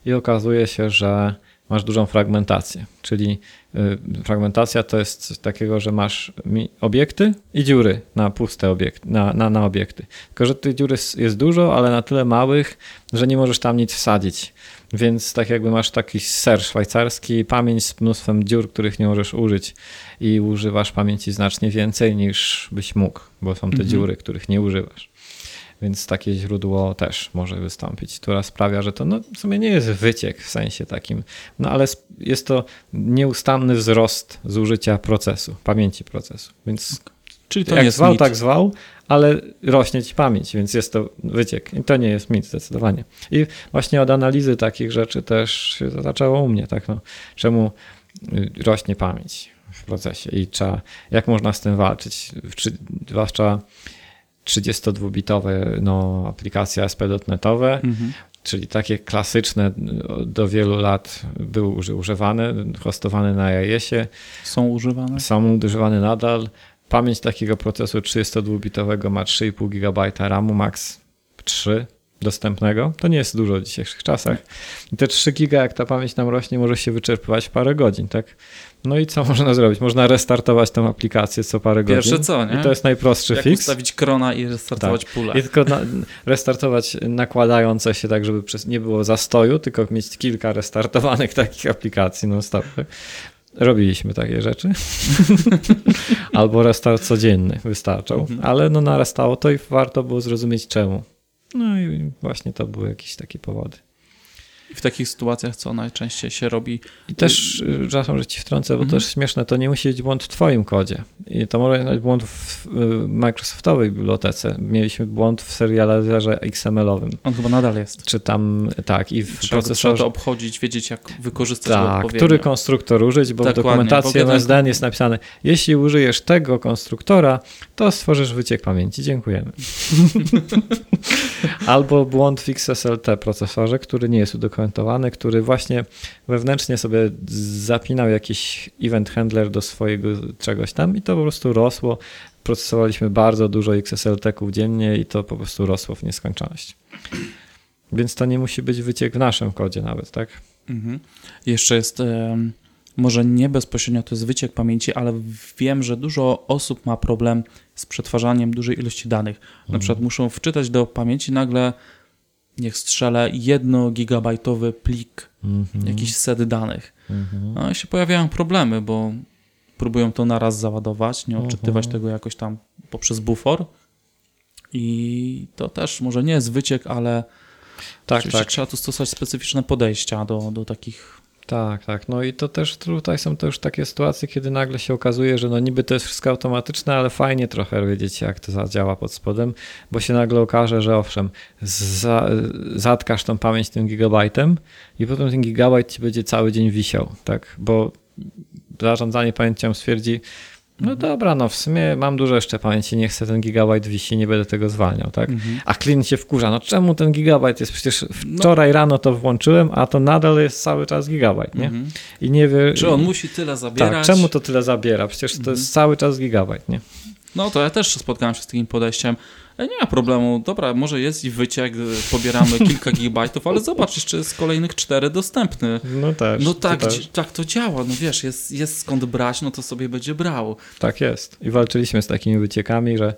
i okazuje się, że masz dużą fragmentację, czyli fragmentacja to jest coś takiego, że masz obiekty i dziury na puste obiekty, na, na, na obiekty. Tylko że tych dziur jest dużo, ale na tyle małych, że nie możesz tam nic wsadzić. Więc tak jakby masz taki ser szwajcarski, pamięć z mnóstwem dziur, których nie możesz użyć i używasz pamięci znacznie więcej niż byś mógł, bo są te mhm. dziury, których nie używasz. Więc takie źródło też może wystąpić, która sprawia, że to no, w sumie nie jest wyciek w sensie takim, no ale jest to nieustanny wzrost zużycia procesu, pamięci procesu. Więc czyli to jak nie jest zwał, mit. tak zwał, ale rośnie ci pamięć, więc jest to wyciek. I to nie jest mit zdecydowanie. I właśnie od analizy takich rzeczy też się zaczęło u mnie, tak? No, czemu rośnie pamięć w procesie i trzeba, jak można z tym walczyć? Czy, zwłaszcza trzydziestodwubitowe no, aplikacje A S P dotnetowe, mhm. czyli takie klasyczne, do wielu lat były używane, hostowane na jajesie. Są używane? Są używane nadal. Pamięć takiego procesu trzydziestodwubitowego ma trzy i pół gigabajta ramu, max trzy dostępnego. To nie jest dużo w dzisiejszych czasach. I te trzy giga, jak ta pamięć nam rośnie, może się wyczerpywać w parę godzin, tak? No i co można zrobić? Można restartować tą aplikację co parę godzin. Pierwsze co, nie? I to jest najprostszy jak fix. Ustawić krona i restartować tak. pulę. I tylko na, restartować nakładające się tak, żeby nie było zastoju, tylko mieć kilka restartowanych takich aplikacji non-stop. Robiliśmy takie rzeczy. Albo restart codzienny wystarczał. Mhm. Ale no narastało to i warto było zrozumieć czemu. No i właśnie to były jakieś takie powody. I w takich sytuacjach co najczęściej się robi? I też, przepraszam, że ci wtrącę, bo mhm. to jest śmieszne, to nie musi być błąd w twoim kodzie. I to może być błąd w Microsoftowej bibliotece. Mieliśmy błąd w serializerze X M L-owym. On chyba nadal jest. Czy tam, tak. I w trzeba, procesorze... trzeba to obchodzić, wiedzieć jak wykorzystać tak, odpowiednio. Który konstruktor użyć, bo dokładnie, w dokumentacji M S D N jest napisane, jeśli użyjesz tego konstruktora, to stworzysz wyciek pamięci. Dziękujemy. Albo błąd w X S L T procesorze, który nie jest udokumentowany, który właśnie wewnętrznie sobie zapinał jakiś event handler do swojego czegoś tam i to po prostu rosło. Procesowaliśmy bardzo dużo X S L T-ków dziennie i to po prostu rosło w nieskończoność. Więc to nie musi być wyciek w naszym kodzie nawet, tak? Mhm. Jeszcze jest, może nie bezpośrednio to jest wyciek pamięci, ale wiem, że dużo osób ma problem z przetwarzaniem dużej ilości danych. Na mhm. przykład muszą wczytać do pamięci nagle niech strzelę jednogigabajtowy plik mm-hmm. jakichś set danych. Mm-hmm. No i się pojawiają problemy, bo próbują to naraz załadować, nie odczytywać mm-hmm. tego jakoś tam poprzez bufor i to też może nie jest wyciek, ale tak, tak. trzeba tu stosować specyficzne podejścia do, do takich... Tak, tak. No i to też tutaj są to już takie sytuacje, kiedy nagle się okazuje, że no niby to jest wszystko automatyczne, ale fajnie trochę wiedzieć, jak to zadziała pod spodem, bo się nagle okaże, że owszem, za, zatkasz tą pamięć tym gigabajtem i potem ten gigabajt ci będzie cały dzień wisiał, tak? Bo zarządzanie pamięcią stwierdzi, no dobra, no w sumie mam dużo jeszcze pamięci, nie chcę ten gigabajt wisi, nie będę tego zwalniał, tak? Mhm. A klient się wkurza, no czemu ten gigabajt jest? Przecież wczoraj no. rano to włączyłem, a to nadal jest cały czas gigabajt, nie? Mhm. I nie wie... Czy on musi tyle zabierać? Tak, czemu to tyle zabiera? Przecież mhm. to jest cały czas gigabajt, nie? No to ja też spotkałem się z takim podejściem. Nie ma problemu, dobra, może jest i wyciek, pobieramy kilka gigabajtów, ale zobacz, jeszcze jest kolejnych cztery dostępnych. No też. No tak, to też. tak to działa, no wiesz, jest, jest skąd brać, no to sobie będzie brał. Tak jest. I walczyliśmy z takimi wyciekami, że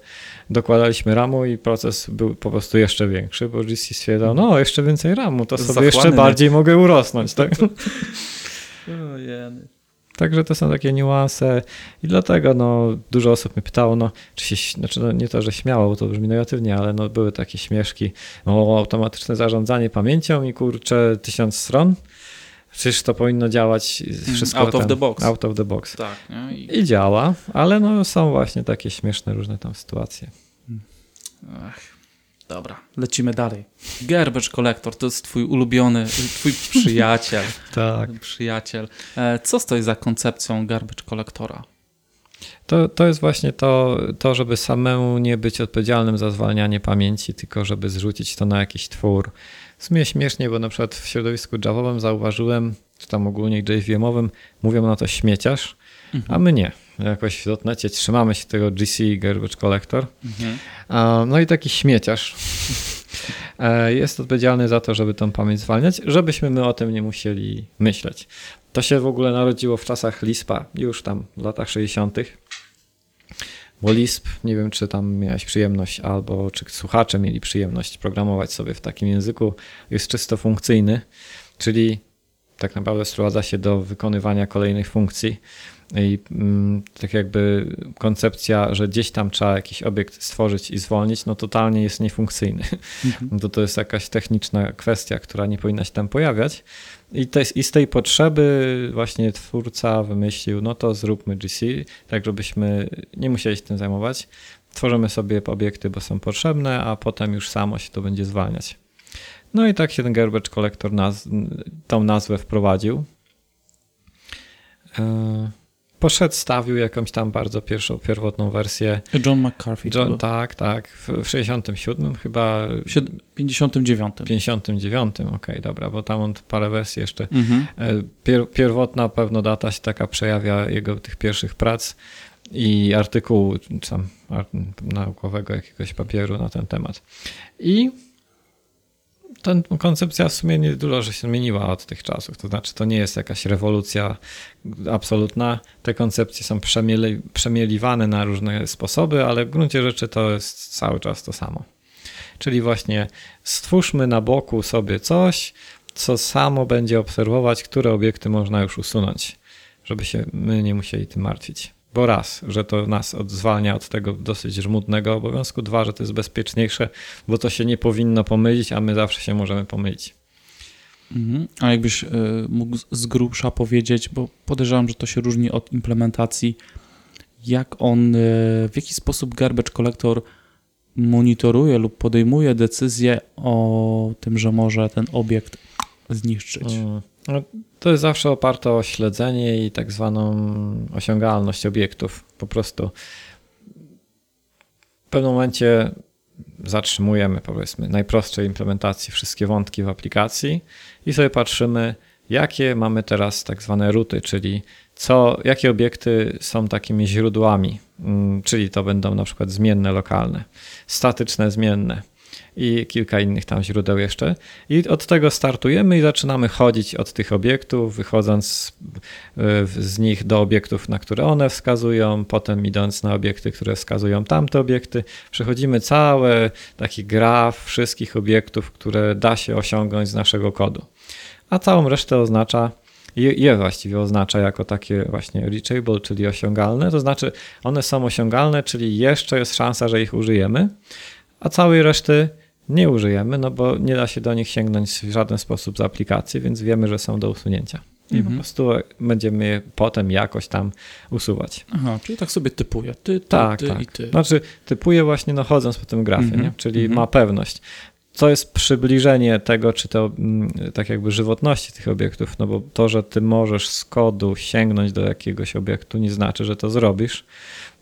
dokładaliśmy ramu i proces był po prostu jeszcze większy, bo G C stwierdzał, no jeszcze więcej ramu, to sobie Zachłany. jeszcze bardziej mogę urosnąć, tak? O jeny. Także to są takie niuanse i dlatego no, dużo osób mnie pytało, no, czy się, znaczy, no, nie to, że śmiało, bo to brzmi negatywnie, ale no, były takie śmieszki, no, automatyczne zarządzanie pamięcią i kurczę tysiąc stron, przecież to powinno działać wszystko out ten, of the box. Out of the box. Tak, no i... I działa, ale no, są właśnie takie śmieszne różne tam sytuacje. Ach. Dobra, lecimy dalej. Garbage Collector to jest twój ulubiony, twój przyjaciel. Tak. Przyjaciel. Co stoi za koncepcją Garbage Collectora? To, to jest właśnie to, to, żeby samemu nie być odpowiedzialnym za zwalnianie pamięci, tylko żeby zrzucić to na jakiś twór. W sumie śmiesznie, bo na przykład w środowisku Javowym zauważyłem, czy tam ogólnie J V M-owym, mówią na to śmieciarz, mhm. a my nie. Jakoś w dotnecie trzymamy się tego G C Garbage Collector. Mhm. No i taki śmieciarz jest odpowiedzialny za to, żeby tą pamięć zwalniać, żebyśmy my o tym nie musieli myśleć. To się w ogóle narodziło w czasach LISPa, już tam w latach sześćdziesiątych. Bo LISP, nie wiem czy tam miałeś przyjemność, albo czy słuchacze mieli przyjemność programować sobie w takim języku, jest czysto funkcyjny. czyli tak naprawdę sprowadza się do wykonywania kolejnych funkcji. I tak jakby koncepcja, że gdzieś tam trzeba jakiś obiekt stworzyć i zwolnić, no totalnie jest niefunkcyjny. Mhm. To, to jest jakaś techniczna kwestia, która nie powinna się tam pojawiać. I, te, i z tej potrzeby właśnie twórca wymyślił, no to zróbmy G C, tak żebyśmy nie musieli się tym zajmować. Tworzymy sobie obiekty, bo są potrzebne, a potem już samo się to będzie zwalniać. No i tak się ten garbage collector naz- tą nazwę wprowadził. Yy. Poszedł, stawił jakąś tam bardzo pierwszą, pierwotną wersję. John McCarthy. John, tak, tak. W sześćdziesiątym siódmym chyba. W pięćdziesiątym dziewiątym. pięćdziesiątym dziewiątym, okej, okay, dobra, bo tam on parę wersji jeszcze. Mm-hmm. Pier, pierwotna pewno data się taka przejawia jego tych pierwszych prac i artykułu tam naukowego jakiegoś papieru na ten temat. I ten koncepcja w sumie nie dużo że się zmieniła od tych czasów, to znaczy to nie jest jakaś rewolucja absolutna, te koncepcje są przemieli, przemieliwane na różne sposoby, ale w gruncie rzeczy to jest cały czas to samo. Czyli właśnie stwórzmy na boku sobie coś, co samo będzie obserwować, które obiekty można już usunąć, żeby się my nie musieli tym martwić. Bo raz, że to nas odzwalnia od tego dosyć żmudnego obowiązku, dwa, że to jest bezpieczniejsze, bo to się nie powinno pomylić, a my zawsze się możemy pomylić. Mhm. A jakbyś y, mógł z grubsza powiedzieć, bo podejrzewam, że to się różni od implementacji, jak on, y, w jaki sposób garbage collector monitoruje lub podejmuje decyzję o tym, że może ten obiekt zniszczyć? Mm. No, to jest zawsze oparte o śledzenie i tak zwaną osiągalność obiektów. Po prostu w pewnym momencie zatrzymujemy, powiedzmy, najprostszej implementacji wszystkie wątki w aplikacji i sobie patrzymy, jakie mamy teraz tak zwane rooty, czyli co, jakie obiekty są takimi źródłami, czyli to będą na przykład zmienne lokalne, statyczne zmienne. I kilka innych tam źródeł jeszcze. I od tego startujemy i zaczynamy chodzić od tych obiektów, wychodząc z, z nich do obiektów, na które one wskazują, potem idąc na obiekty, które wskazują tamte obiekty. Przechodzimy cały taki graf wszystkich obiektów, które da się osiągnąć z naszego kodu. A całą resztę oznacza, je właściwie oznacza jako takie właśnie reachable, czyli osiągalne. To znaczy one są osiągalne, czyli jeszcze jest szansa, że ich użyjemy. A całej reszty nie użyjemy, no bo nie da się do nich sięgnąć w żaden sposób z aplikacji, więc wiemy, że są do usunięcia. I mhm. po prostu będziemy je potem jakoś tam usuwać. Aha, czyli tak sobie typuję. Ty, ty, tak, ty tak. i ty. Znaczy typuję właśnie no, chodząc po tym grafie, mhm. nie? Czyli mhm. ma pewność. Co jest przybliżenie tego, czy to tak jakby żywotności tych obiektów, no bo to, że ty możesz z kodu sięgnąć do jakiegoś obiektu, nie znaczy, że to zrobisz.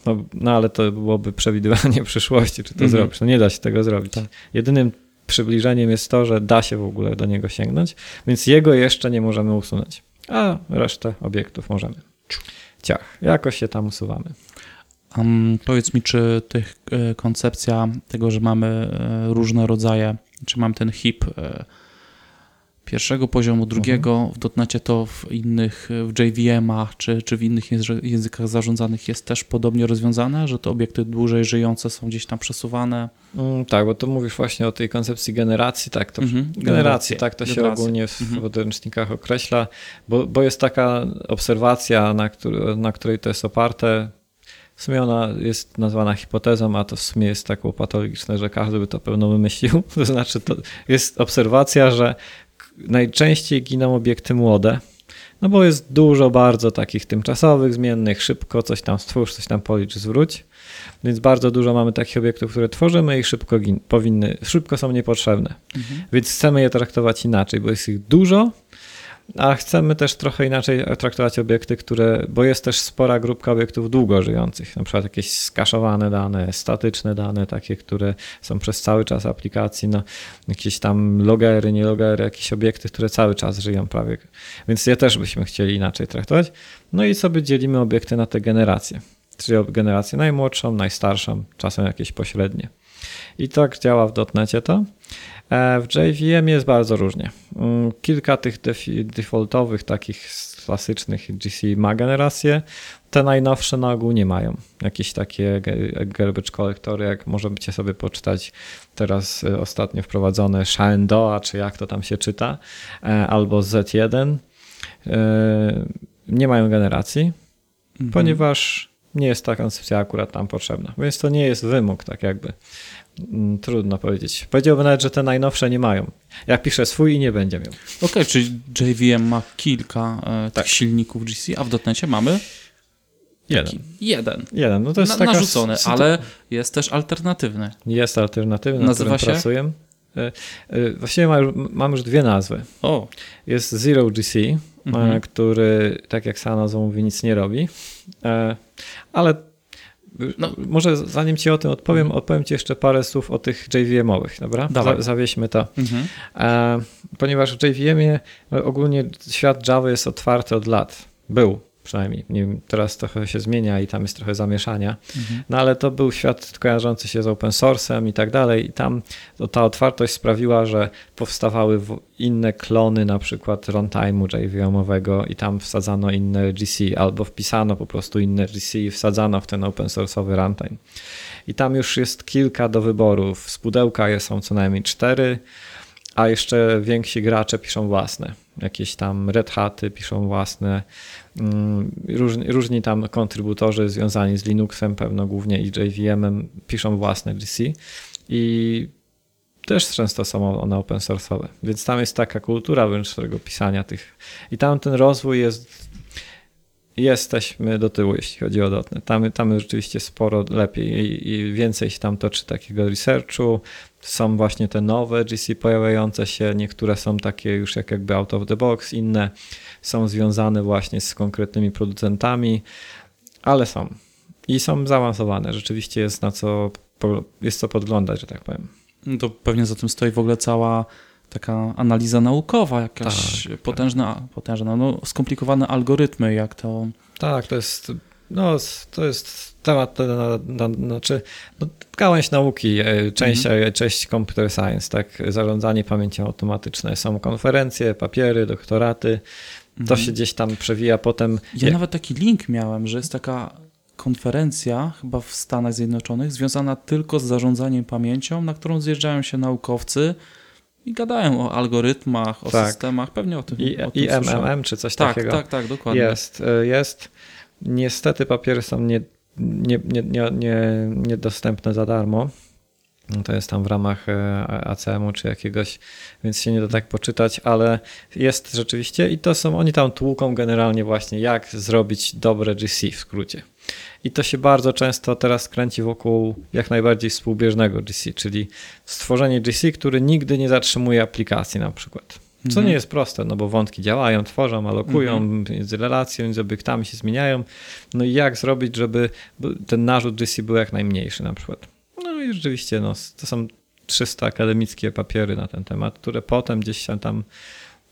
No, no ale to byłoby przewidywanie przyszłości, czy to mm-hmm. zrobisz. No nie da się tego zrobić. Tak. Jedynym przybliżeniem jest to, że da się w ogóle do niego sięgnąć, więc jego jeszcze nie możemy usunąć, a resztę obiektów możemy. Ciach, jakoś się tam usuwamy. Um, powiedz mi, czy tych, koncepcja tego, że mamy różne rodzaje, czy mam ten heap pierwszego poziomu, drugiego, mhm. w dotnecie to w innych, w J V M-ach czy, czy w innych językach zarządzanych jest też podobnie rozwiązane, że te obiekty dłużej żyjące są gdzieś tam przesuwane? Mm, tak, bo tu mówisz właśnie o tej koncepcji generacji, tak to, mhm. generacji, tak to generacji. się ogólnie w mhm. podręcznikach określa, bo, bo jest taka obserwacja, na, który, na której to jest oparte. W sumie ona jest nazwana hipotezą, a to w sumie jest tak patologiczne, że każdy by to pewno wymyślił. To znaczy, to jest obserwacja, że najczęściej giną obiekty młode, no bo jest dużo bardzo takich tymczasowych, zmiennych, szybko coś tam stwórz, coś tam policz, zwróć. Więc bardzo dużo mamy takich obiektów, które tworzymy i szybko gin- powinny, szybko są niepotrzebne. Mhm. Więc chcemy je traktować inaczej, bo jest ich dużo, a chcemy też trochę inaczej traktować obiekty, które, bo jest też spora grupka obiektów długo żyjących, na przykład jakieś skaszowane dane, statyczne dane, takie, które są przez cały czas aplikacji, no jakieś tam logery, nie logery, jakieś obiekty, które cały czas żyją prawie, więc je też byśmy chcieli inaczej traktować. No i sobie dzielimy obiekty na te generacje, czyli generację najmłodszą, najstarszą, czasem jakieś pośrednie. I tak działa w dotnecie to. W J V M jest bardzo różnie. Kilka tych defi- defaultowych takich klasycznych G C ma generację, te najnowsze na ogół nie mają. Jakieś takie garbage collectory, jak możecie sobie poczytać teraz ostatnio wprowadzone Shenandoah, czy jak to tam się czyta, albo Z jeden, nie mają generacji, mhm. ponieważ nie jest ta koncepcja akurat tam potrzebna, więc to nie jest wymóg, tak jakby. Trudno powiedzieć. Powiedziałbym nawet, że te najnowsze nie mają. Ja piszę swój i nie będzie miał. Okej, okay, czyli J V M ma kilka e, tak. silników G C, a w dotnecie mamy? Jeden. Jeden. Jeden. No to jest Na, taka narzucony, sytu... ale jest też alternatywny. Jest alternatywny, na którym się? pracuję. E, e, właściwie ma, mam już dwie nazwy. O. Jest Zero G C, mhm. który, tak jak sama nazwa mówi, nic nie robi, e, ale No. może zanim ci o tym odpowiem, odpowiem ci jeszcze parę słów o tych J V M-owych, dobra? Za, zawieźmy to. Mhm. E, ponieważ w J V M-ie ogólnie świat Java jest otwarty od lat. Był przynajmniej. Nie wiem, teraz trochę się zmienia i tam jest trochę zamieszania. Mhm. No ale to był świat kojarzący się z open source'em i tak dalej. I tam to, ta otwartość sprawiła, że powstawały inne klony, na przykład runtime'u J V M-owego i tam wsadzano inne G C albo wpisano po prostu inne G C i wsadzano w ten open source'owy runtime. I tam już jest kilka do wyborów. Z pudełka są co najmniej cztery, a jeszcze więksi gracze piszą własne. Jakieś tam Red Haty piszą własne, różni, różni tam kontrybutorzy związani z Linuxem pewno głównie i J V M-em piszą własne G C i też często są one open source'owe, więc tam jest taka kultura wręcz tego pisania tych i tam ten rozwój jest, jesteśmy do tyłu, jeśli chodzi o dotnet. Tam, tam rzeczywiście sporo lepiej i, i więcej się tam toczy takiego researchu. Są właśnie te nowe G C pojawiające się, niektóre są takie już jak jakby out of the box, inne są związane właśnie z konkretnymi producentami, ale są. I są zaawansowane. Rzeczywiście jest na co, jest co podglądać, że tak powiem. No to pewnie za tym stoi w ogóle cała taka analiza naukowa, jakaś tak, potężna, tak. potężna, no skomplikowane algorytmy, jak to... Tak, to jest... No, to jest temat, znaczy no, gałąź nauki, część, mhm. część computer science, tak, zarządzanie pamięcią automatyczną, są konferencje, papiery, doktoraty, mhm. to się gdzieś tam przewija potem. Ja je... nawet taki link miałem, że jest taka konferencja chyba w Stanach Zjednoczonych związana tylko z zarządzaniem pamięcią, na którą zjeżdżają się naukowcy i gadają o algorytmach, o tak. systemach, pewnie o tym I, o tym i M M M czy coś tak, takiego. Tak, tak, dokładnie. Jest, jest. Niestety papiery są nie, nie, nie, nie, nie, niedostępne za darmo. To jest tam w ramach A C M-u czy jakiegoś, więc się nie da tak poczytać, ale jest rzeczywiście i to są, oni tam tłuką generalnie właśnie jak zrobić dobre G C w skrócie. I to się bardzo często teraz kręci wokół jak najbardziej współbieżnego G C, czyli stworzenie G C, który nigdy nie zatrzymuje aplikacji na przykład. Co nie jest proste, no bo wątki działają, tworzą, alokują, mm-hmm. relacje między obiektami się zmieniają. No i jak zrobić, żeby ten narzut G C był jak najmniejszy na przykład. No i rzeczywiście no, to są trzysta akademickie papiery na ten temat, które potem gdzieś się tam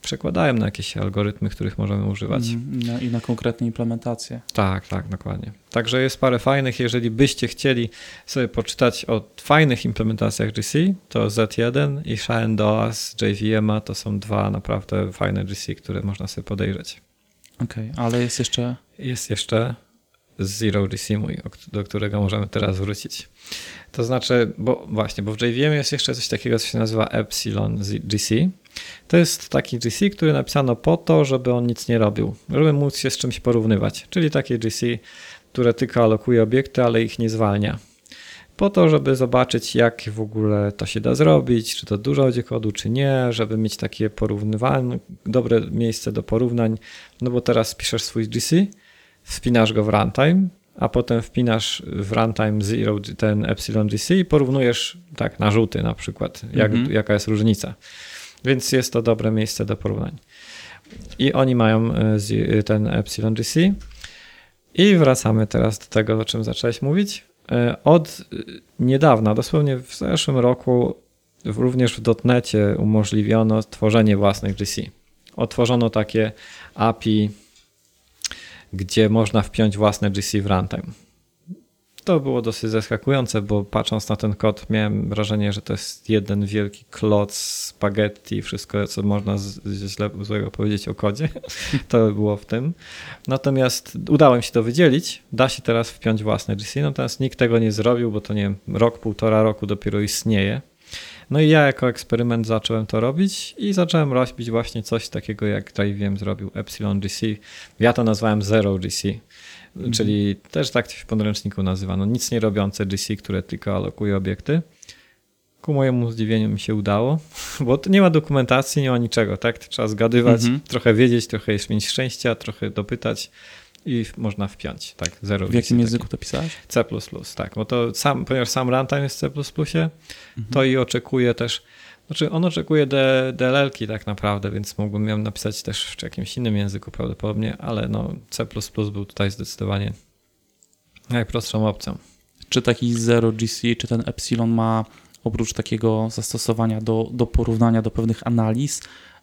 przekładają na jakieś algorytmy, których możemy używać. No i na konkretne implementacje. Tak, tak, dokładnie. Także jest parę fajnych, jeżeli byście chcieli sobie poczytać o fajnych implementacjach G C, to Z jeden i Shenandoah z J V M-a to są dwa naprawdę fajne G C, które można sobie podejrzeć. Okej, okay, ale jest jeszcze... Jest jeszcze Zero G C mój, do którego możemy teraz wrócić. To znaczy, bo właśnie, bo w J V M jest jeszcze coś takiego, co się nazywa Epsilon G C. To jest taki G C, który napisano po to, żeby on nic nie robił, żeby móc się z czymś porównywać, czyli takie G C, które tylko alokuje obiekty, ale ich nie zwalnia. Po to, żeby zobaczyć, jak w ogóle to się da zrobić, czy to dużo będzie kodu, czy nie, żeby mieć takie porównywanie, dobre miejsce do porównań, no bo teraz piszesz swój G C, wpinasz go w runtime, a potem wpinasz w runtime zero ten Epsilon G C i porównujesz tak narzuty na przykład, jak, mhm. jaka jest różnica. Więc jest to dobre miejsce do porównań. I oni mają ten Epsilon G C. I wracamy teraz do tego, o czym zacząłeś mówić. Od niedawna, dosłownie w zeszłym roku, również w dotnecie umożliwiono tworzenie własnych G C. Otworzono takie A P I, gdzie można wpiąć własne G C w runtime. To było dosyć zaskakujące, bo patrząc na ten kod miałem wrażenie, że to jest jeden wielki kloc spaghetti, wszystko co można z, źle, złego powiedzieć o kodzie, to było w tym. Natomiast udało mi się to wydzielić, da się teraz wpiąć własne G C, natomiast nikt tego nie zrobił, bo to nie wiem, rok, półtora roku dopiero istnieje. No i ja jako eksperyment zacząłem to robić i zacząłem robić właśnie coś takiego jak J V M zrobił Epsilon G C, ja to nazwałem Zero G C. Czyli też tak w podręczniku nazywano, nic nie robiące G C, które tylko alokuje obiekty. Ku mojemu zdziwieniu mi się udało, bo nie ma dokumentacji, nie ma niczego, tak? Trzeba zgadywać, mm-hmm. trochę wiedzieć, trochę mieć szczęścia, trochę dopytać i można wpiąć. Tak, zero w jakim G C języku taki. To pisałeś? C plus plus, tak, bo to sam, ponieważ sam runtime jest w C plus plus, mm-hmm. to i oczekuje też, znaczy on oczekuje D L L-ki tak naprawdę, więc mógłbym ją napisać też w jakimś innym języku prawdopodobnie, ale no C plus plus był tutaj zdecydowanie najprostszą opcją. Czy taki Zero G C, czy ten Epsilon ma oprócz takiego zastosowania do, do porównania, do pewnych analiz,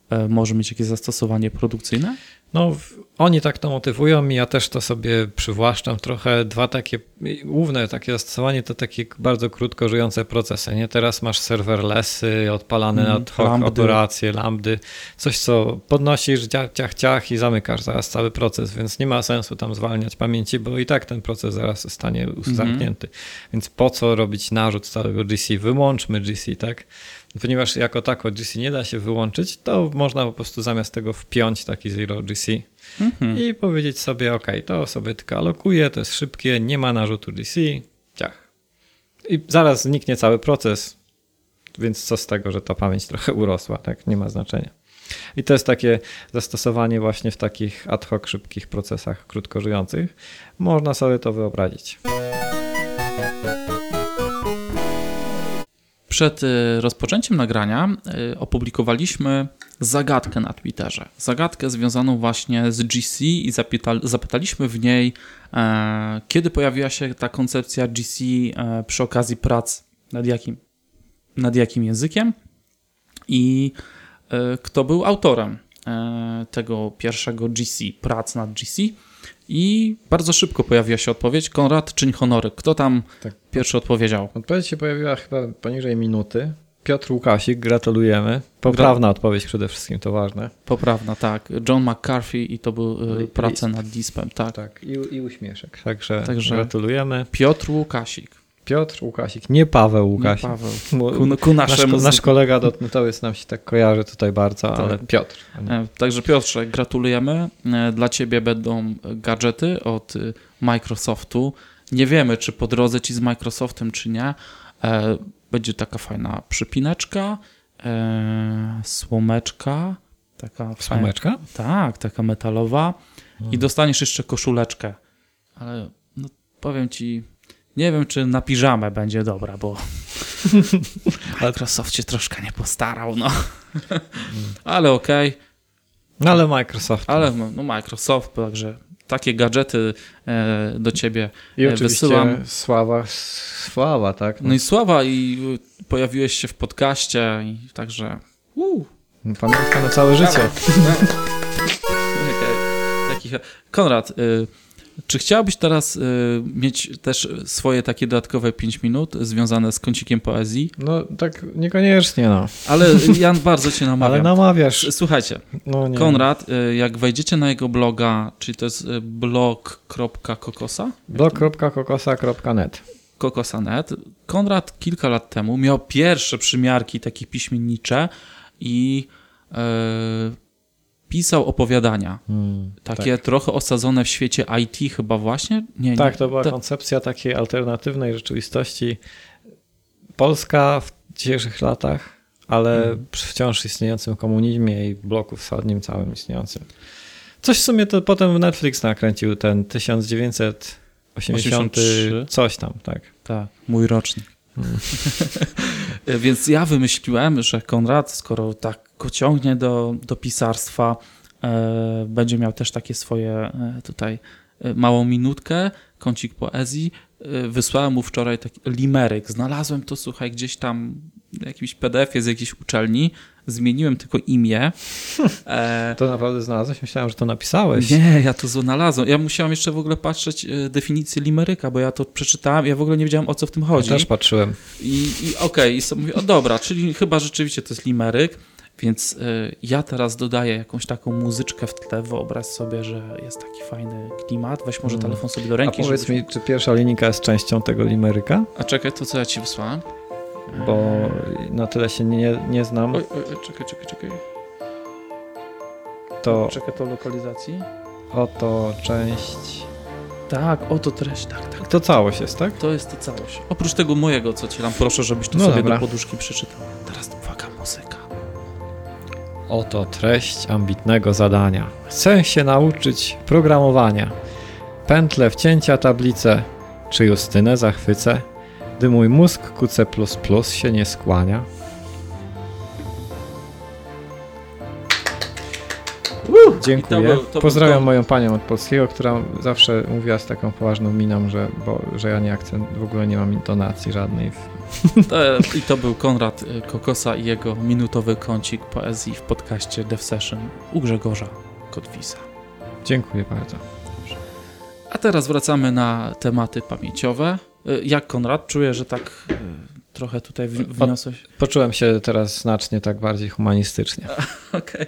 e, może mieć jakieś zastosowanie produkcyjne? No oni tak to motywują i ja też to sobie przywłaszczam trochę. Dwa takie główne takie zastosowanie to takie bardzo krótko żyjące procesy. Nie? Teraz masz serverlessy, odpalane mm, ad hoc lambdy. Operacje, lambdy, coś co podnosisz, ciach, ciach, ciach i zamykasz zaraz cały proces, więc nie ma sensu tam zwalniać pamięci, bo i tak ten proces zaraz zostanie zamknięty. Mm-hmm. Więc po co robić narzut całego G C? Wyłączmy G C, tak? Ponieważ jako tako G C nie da się wyłączyć, to można po prostu zamiast tego wpiąć taki Zero G C mhm. i powiedzieć sobie, ok, to sobie tylko alokuje, to jest szybkie, nie ma narzutu G C, ciach. I zaraz zniknie cały proces, więc co z tego, że ta pamięć trochę urosła, tak, nie ma znaczenia. I to jest takie zastosowanie właśnie w takich ad hoc szybkich procesach krótkożyjących. Można sobie to wyobrazić. Przed rozpoczęciem nagrania opublikowaliśmy zagadkę na Twitterze. Zagadkę związaną właśnie z G C i zapyta, zapytaliśmy w niej, e, kiedy pojawiła się ta koncepcja G C e, przy okazji prac nad jakim, nad jakim językiem i e, kto był autorem e, tego pierwszego G C, prac nad G C. I bardzo szybko pojawiła się odpowiedź. Konrad, czyń honory. Kto tam tak. pierwszy odpowiedział? Odpowiedź się pojawiła chyba poniżej minuty. Piotr Łukasik, gratulujemy. Poprawna Gra... odpowiedź przede wszystkim, to ważne. Poprawna, tak. John McCarthy i to były prace nad lispem, tak. tak. I, i uśmieszek. Także, Także gratulujemy. Piotr Łukasik. Piotr Łukasik, nie Paweł Łukasik. Nie Paweł. Ku, ku naszemu... nasz, nasz kolega dotnetowiec nam się tak kojarzy tutaj bardzo, tak. ale Piotr. Nie. Także Piotrze, gratulujemy. Dla ciebie będą gadżety od Microsoftu. Nie wiemy, czy po drodze ci z Microsoftem, czy nie. Będzie taka fajna przypineczka, słomeczka. Taka słomeczka? Fajna, tak, taka metalowa. Hmm. I dostaniesz jeszcze koszuleczkę. Ale no, powiem ci... Nie wiem, czy na piżamę będzie dobra, bo Microsoft się troszkę nie postarał, no. Ale okej. Okay. No ale Microsoft. Ale no Microsoft, także takie gadżety e, do ciebie I e, wysyłam. Sława, sława, tak? No. no i sława i pojawiłeś się w podcaście, i także uuu. Pamiętam na całe życie. Konrad, y, czy chciałbyś teraz y, mieć też swoje takie dodatkowe pięć minut związane z kącikiem poezji? No tak niekoniecznie, no. Ale Jan bardzo cię namawiam. Ale namawiasz. Słuchajcie, no, nie Konrad, y, jak wejdziecie na jego bloga, czyli to jest blog kropka kokosa? blog kropka kokosa kropka net kokosa kropka net. Konrad kilka lat temu miał pierwsze przymiarki takie piśmiennicze i... Y, pisał opowiadania, hmm, takie tak. trochę osadzone w świecie I T chyba właśnie? Nie, tak, nie. to była Ta... koncepcja takiej alternatywnej rzeczywistości. Polska w dzisiejszych latach, ale hmm. wciąż istniejącym komunizmie i bloku wschodnim całym istniejącym. Coś w sumie to potem Netflix nakręcił, ten tysiąc dziewięćset osiemdziesiąty coś tam, tak. Tak, mój rocznik. Hmm. Więc ja wymyśliłem, że Konrad, skoro tak go ciągnie do, do pisarstwa, e, będzie miał też takie swoje e, tutaj e, małą minutkę, kącik poezji. E, wysłałem mu wczoraj taki limeryk. Znalazłem to, słuchaj, gdzieś tam w jakimś P D F-ie z jakiejś uczelni. Zmieniłem tylko imię. E... To naprawdę znalazłeś? Myślałem, że to napisałeś. Nie, ja to znalazłem. Ja musiałem jeszcze w ogóle patrzeć definicję limeryka, bo ja to przeczytałem, ja w ogóle nie wiedziałem, o co w tym chodzi. Ja też patrzyłem. I, i okej, okay, mówię, o dobra, czyli chyba rzeczywiście to jest limeryk, więc y, ja teraz dodaję jakąś taką muzyczkę w tle. Wyobraź sobie, że jest taki fajny klimat. Weź może telefon sobie do ręki. A powiedz żebyś... mi, czy pierwsza linijka jest częścią tego limeryka? A czekaj, to co ja ci wysłałem? Bo na tyle się nie, nie znam. Oj, oj, czekaj, czekaj, czekaj. To... Czekaj, to lokalizacji. Oto część... Tak, oto treść, tak, tak. To całość jest, tak? To jest to całość. Oprócz tego mojego, co ci tam proszę, żebyś to no sobie dobra. Do poduszki przeczytał. Teraz uwaga, muzyka. Oto treść ambitnego zadania. Chcę się nauczyć programowania. Pętle, wcięcia, tablice. Czy Justynę zachwycę? Gdy mój mózg ku C plus plus się nie skłania. Uh, Dziękuję. To był, to Pozdrawiam to... moją panią od polskiego, która zawsze mówiła z taką poważną miną, że, bo, że ja nie akcent, w ogóle nie mam intonacji żadnej. To, I to był Konrad Kokosa i jego minutowy kącik poezji w podcaście Dev Session u Grzegorza Kotwisa. Dziękuję bardzo. A teraz wracamy na tematy pamięciowe. Jak Konrad? Czuję, że tak trochę tutaj wniosłeś. Poczułem się teraz znacznie tak bardziej humanistycznie. Okej.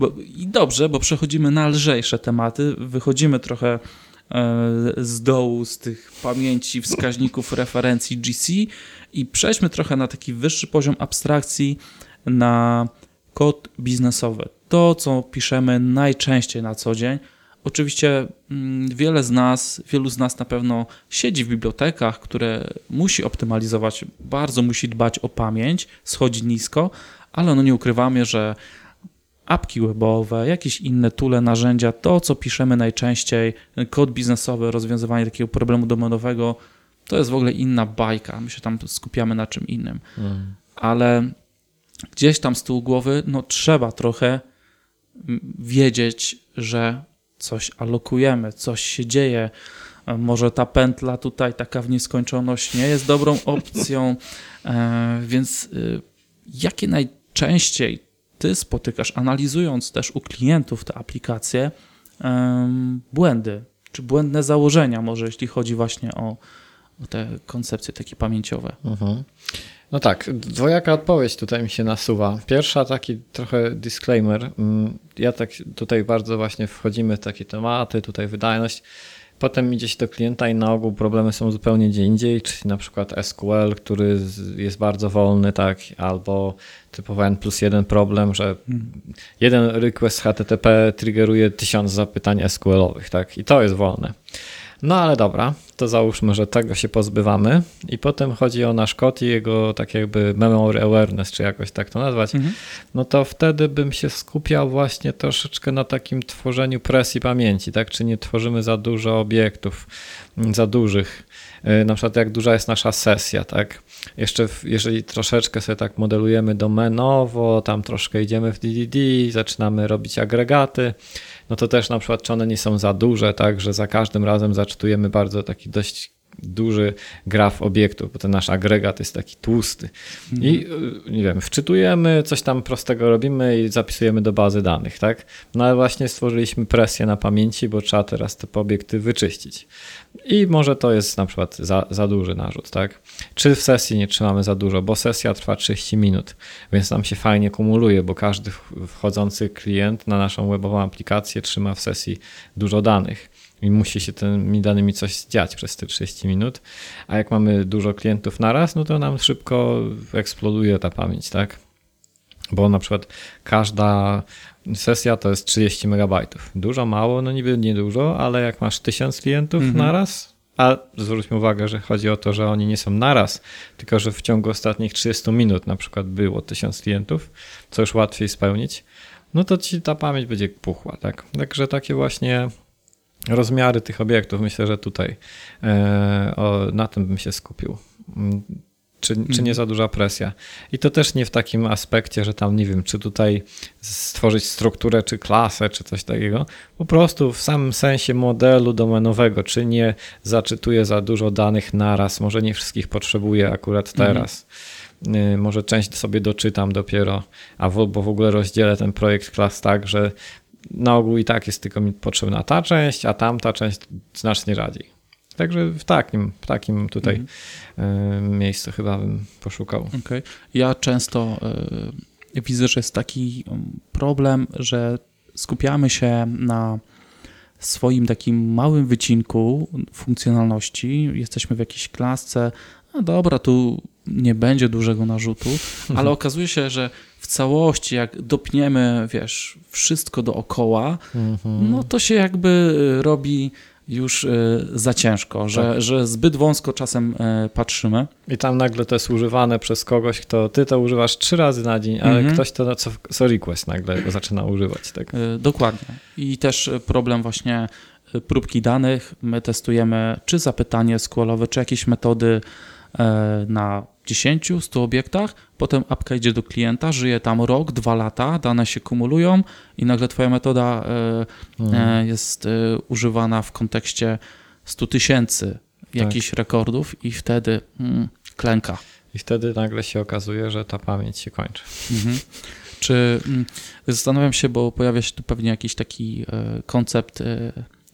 Okay. I dobrze, bo przechodzimy na lżejsze tematy. Wychodzimy trochę z dołu, z tych pamięci, wskaźników, referencji G C i przejdźmy trochę na taki wyższy poziom abstrakcji, na kod biznesowy. To, co piszemy najczęściej na co dzień. Oczywiście wiele z nas, wielu z nas na pewno siedzi w bibliotekach, które musi optymalizować, bardzo musi dbać o pamięć, schodzi nisko, ale no nie ukrywamy, że apki webowe, jakieś inne tule, narzędzia, to co piszemy najczęściej, kod biznesowy, rozwiązywanie takiego problemu domenowego, to jest w ogóle inna bajka, my się tam skupiamy na czym innym. Mm. Ale gdzieś tam z tyłu głowy, no trzeba trochę wiedzieć, że coś alokujemy, coś się dzieje, może ta pętla tutaj taka w nieskończoność nie jest dobrą opcją, więc jakie najczęściej ty spotykasz, analizując też u klientów te aplikacje, błędy, czy błędne założenia może, jeśli chodzi właśnie o, o te koncepcje takie pamięciowe? Mhm. No tak, dwojaka odpowiedź tutaj mi się nasuwa. Pierwsza, taki trochę disclaimer. Ja tak tutaj bardzo właśnie wchodzimy w takie tematy, tutaj wydajność. Potem idzie się do klienta i na ogół problemy są zupełnie gdzie indziej, czyli na przykład S Q L, który jest bardzo wolny, tak, albo typowo N plus jeden problem, że jeden request H T T P triggeruje tysiąc zapytań S Q L-owych, tak, i to jest wolne. No ale dobra, to załóżmy, że tego się pozbywamy i potem chodzi o nasz kod i jego tak jakby memory awareness, czy jakoś tak to nazwać, mhm. no to wtedy bym się skupiał właśnie troszeczkę na takim tworzeniu presji pamięci, tak? Czy nie tworzymy za dużo obiektów, za dużych, na przykład jak duża jest nasza sesja, tak? Jeszcze w, jeżeli troszeczkę sobie tak modelujemy domenowo, tam troszkę idziemy w D D D, zaczynamy robić agregaty, no to też na przykład czy one nie są za duże, tak, że za każdym razem zaczytujemy bardzo taki dość duży graf obiektów, bo ten nasz agregat jest taki tłusty. Mhm. I nie wiem, wczytujemy, coś tam prostego robimy i zapisujemy do bazy danych, tak? No ale właśnie stworzyliśmy presję na pamięci, bo trzeba teraz te obiekty wyczyścić. I może to jest na przykład za, za duży narzut, tak? Czy w sesji nie trzymamy za dużo, bo sesja trwa trzydzieści minut, więc nam się fajnie kumuluje, bo każdy wchodzący klient na naszą webową aplikację trzyma w sesji dużo danych. I musi się tymi danymi coś dziać przez te trzydzieści minut, a jak mamy dużo klientów naraz, no to nam szybko eksploduje ta pamięć, tak? Bo na przykład każda sesja to jest trzydzieści megabajtów. Dużo, mało, no niby niedużo, ale jak masz tysiąc klientów mhm. naraz, a zwróćmy uwagę, że chodzi o to, że oni nie są naraz, tylko że w ciągu ostatnich trzydziestu minut na przykład było tysiąc klientów, co już łatwiej spełnić, no to ci ta pamięć będzie puchła, tak? Także takie właśnie... rozmiary tych obiektów, myślę, że tutaj na tym bym się skupił. czy, hmm. czy nie za duża presja. I to też nie w takim aspekcie, że tam nie wiem, czy tutaj stworzyć strukturę, czy klasę, czy coś takiego. Po prostu w samym sensie modelu domenowego, czy nie zaczytuję za dużo danych naraz, może nie wszystkich potrzebuję akurat teraz. Hmm. Yy, może część sobie doczytam dopiero, albo w ogóle rozdzielę ten projekt klas tak, że na ogół i tak jest tylko mi potrzebna ta część, a tamta część znacznie rzadziej. Także w takim, w takim tutaj mhm. miejscu chyba bym poszukał. Okay. Ja często y, widzę, że jest taki problem, że skupiamy się na swoim takim małym wycinku funkcjonalności. Jesteśmy w jakiejś klasce, no dobra, tu nie będzie dużego narzutu, mhm. ale okazuje się, że w całości, jak dopniemy, wiesz, wszystko dookoła, mhm. no to się jakby robi już za ciężko, że, tak. że zbyt wąsko czasem patrzymy. I tam nagle to jest używane przez kogoś, kto ty to używasz trzy razy na dzień, ale mm-hmm. ktoś to co request nagle zaczyna używać. Tak? Dokładnie. I też problem właśnie próbki danych. My testujemy czy zapytanie squallowe, czy jakieś metody na dziesięciu, stu obiektach, potem apka idzie do klienta, żyje tam rok, dwa lata, dane się kumulują i nagle twoja metoda mhm. jest używana w kontekście stu tysięcy jakichś tak. rekordów i wtedy mm, klęka. I wtedy nagle się okazuje, że ta pamięć się kończy. Mhm. Czy zastanawiam się, bo pojawia się tu pewnie jakiś taki koncept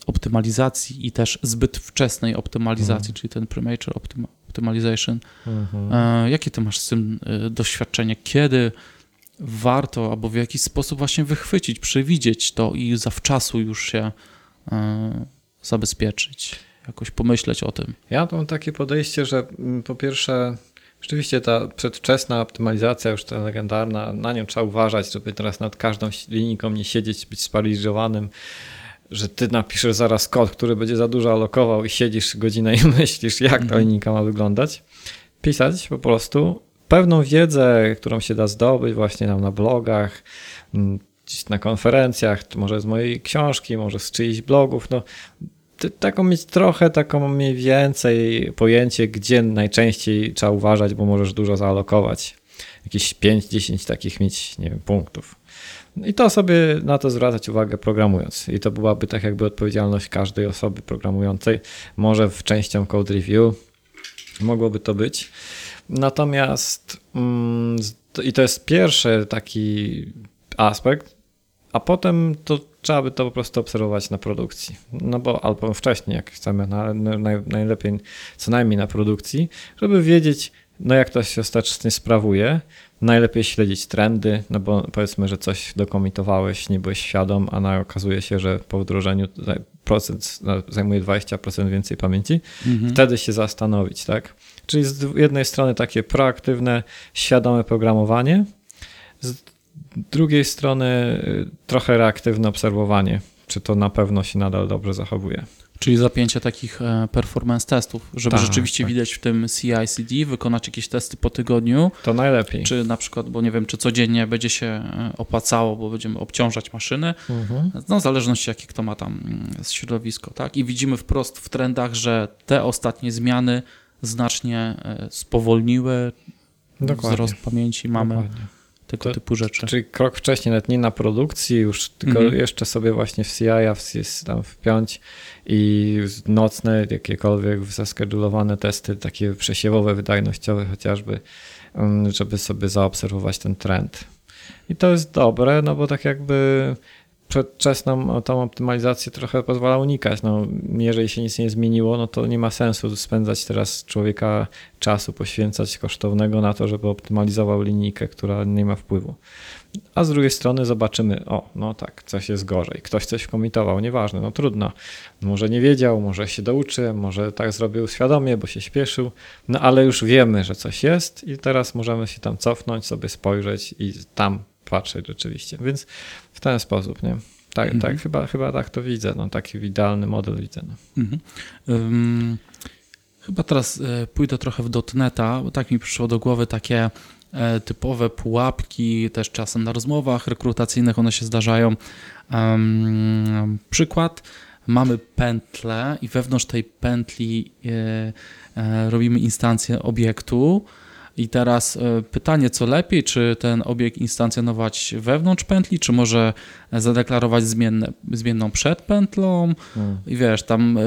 optymalizacji i też zbyt wczesnej optymalizacji, mhm. czyli ten premature optym. optymalization. Mhm. E, jakie ty masz z tym e, doświadczenie? Kiedy warto albo w jakiś sposób właśnie wychwycić, przewidzieć to i zawczasu już się e, zabezpieczyć, jakoś pomyśleć o tym? Ja mam takie podejście, że po pierwsze rzeczywiście ta przedwczesna optymalizacja, już ta legendarna, na nią trzeba uważać, żeby teraz nad każdą linijką nie siedzieć, być sparaliżowanym, że ty napiszesz zaraz kod, który będzie za dużo alokował i siedzisz godzinę i myślisz, jak ta linijka ma wyglądać. Pisać po prostu pewną wiedzę, którą się da zdobyć właśnie tam na blogach, gdzieś na konferencjach, może z mojej książki, może z czyichś blogów. No, taką mieć trochę, taką mniej więcej pojęcie, gdzie najczęściej trzeba uważać, bo możesz dużo zaalokować. Jakieś pięć dziesięć takich mieć, nie wiem, punktów. I to sobie na to zwracać uwagę programując. I to byłaby tak jakby odpowiedzialność każdej osoby programującej. Może w częścią code review mogłoby to być. Natomiast i to jest pierwszy taki aspekt, a potem to trzeba by to po prostu obserwować na produkcji. No bo albo wcześniej, jak chcemy, na, naj, najlepiej co najmniej na produkcji, żeby wiedzieć, no jak to się ostatecznie sprawuje. Najlepiej śledzić trendy, no bo powiedzmy, że coś dokomitowałeś, nie byłeś świadom, a na, okazuje się, że po wdrożeniu procent zajmuje dwadzieścia procent więcej pamięci, mhm. wtedy się zastanowić, tak? Czyli z jednej strony takie proaktywne, świadome programowanie, z drugiej strony trochę reaktywne obserwowanie, czy to na pewno się nadal dobrze zachowuje. Czyli zapięcie takich performance testów, żeby tak, rzeczywiście tak. widać w tym C I C D, wykonać jakieś testy po tygodniu. To najlepiej. Czy na przykład, bo nie wiem, czy codziennie będzie się opłacało, bo będziemy obciążać maszyny. Mhm. No w zależności jakie kto ma tam środowisko, tak? I widzimy wprost w trendach, że te ostatnie zmiany znacznie spowolniły Dokładnie. wzrost pamięci. Mamy Dokładnie. tego to, typu rzeczy. Czyli krok wcześniej, nawet nie na produkcji już, tylko mhm. jeszcze sobie właśnie w C I a tam wpiąć i nocne, jakiekolwiek zaskedulowane testy, takie przesiewowe, wydajnościowe chociażby, żeby sobie zaobserwować ten trend. I to jest dobre, no bo tak jakby przedwczesną tą optymalizację trochę pozwala unikać. No, jeżeli się nic nie zmieniło, no to nie ma sensu spędzać teraz człowieka czasu, poświęcać kosztownego na to, żeby optymalizował linijkę, która nie ma wpływu. A z drugiej strony zobaczymy, o, no tak, coś jest gorzej, ktoś coś komitował, nieważne, no trudno. Może nie wiedział, może się douczy, może tak zrobił świadomie, bo się śpieszył, no ale już wiemy, że coś jest i teraz możemy się tam cofnąć, sobie spojrzeć i tam patrzeć rzeczywiście, więc w ten sposób, nie? Tak, mhm. tak chyba, chyba tak to widzę, no, taki idealny model widzę. No. Mhm. Um, chyba teraz pójdę trochę w dotneta, bo tak mi przyszło do głowy takie e, typowe pułapki, też czasem na rozmowach rekrutacyjnych one się zdarzają. Um, przykład, mamy pętlę i wewnątrz tej pętli e, e, robimy instancję obiektu, I teraz pytanie, co lepiej, czy ten obiekt instancjonować wewnątrz pętli, czy może zadeklarować zmienne, zmienną przed pętlą hmm. i wiesz, tam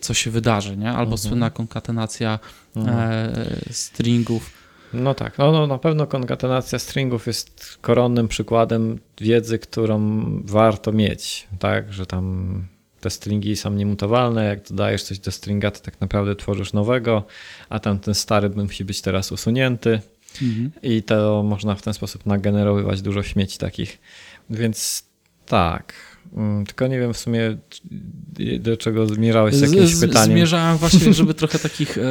co się wydarzy, nie? Albo mhm. słynna konkatenacja mhm. stringów. No tak, no, no na pewno konkatenacja stringów jest koronnym przykładem wiedzy, którą warto mieć, tak, że tam te stringi są niemutowalne, jak dodajesz coś do stringa, to tak naprawdę tworzysz nowego, a tamten stary musi być teraz usunięty mhm. i to można w ten sposób nagenerowywać dużo śmieci takich, więc tak. Tylko nie wiem w sumie, do czego zmierzałeś z jakimś z, pytaniem. Zmierzałem właśnie, żeby trochę takich e,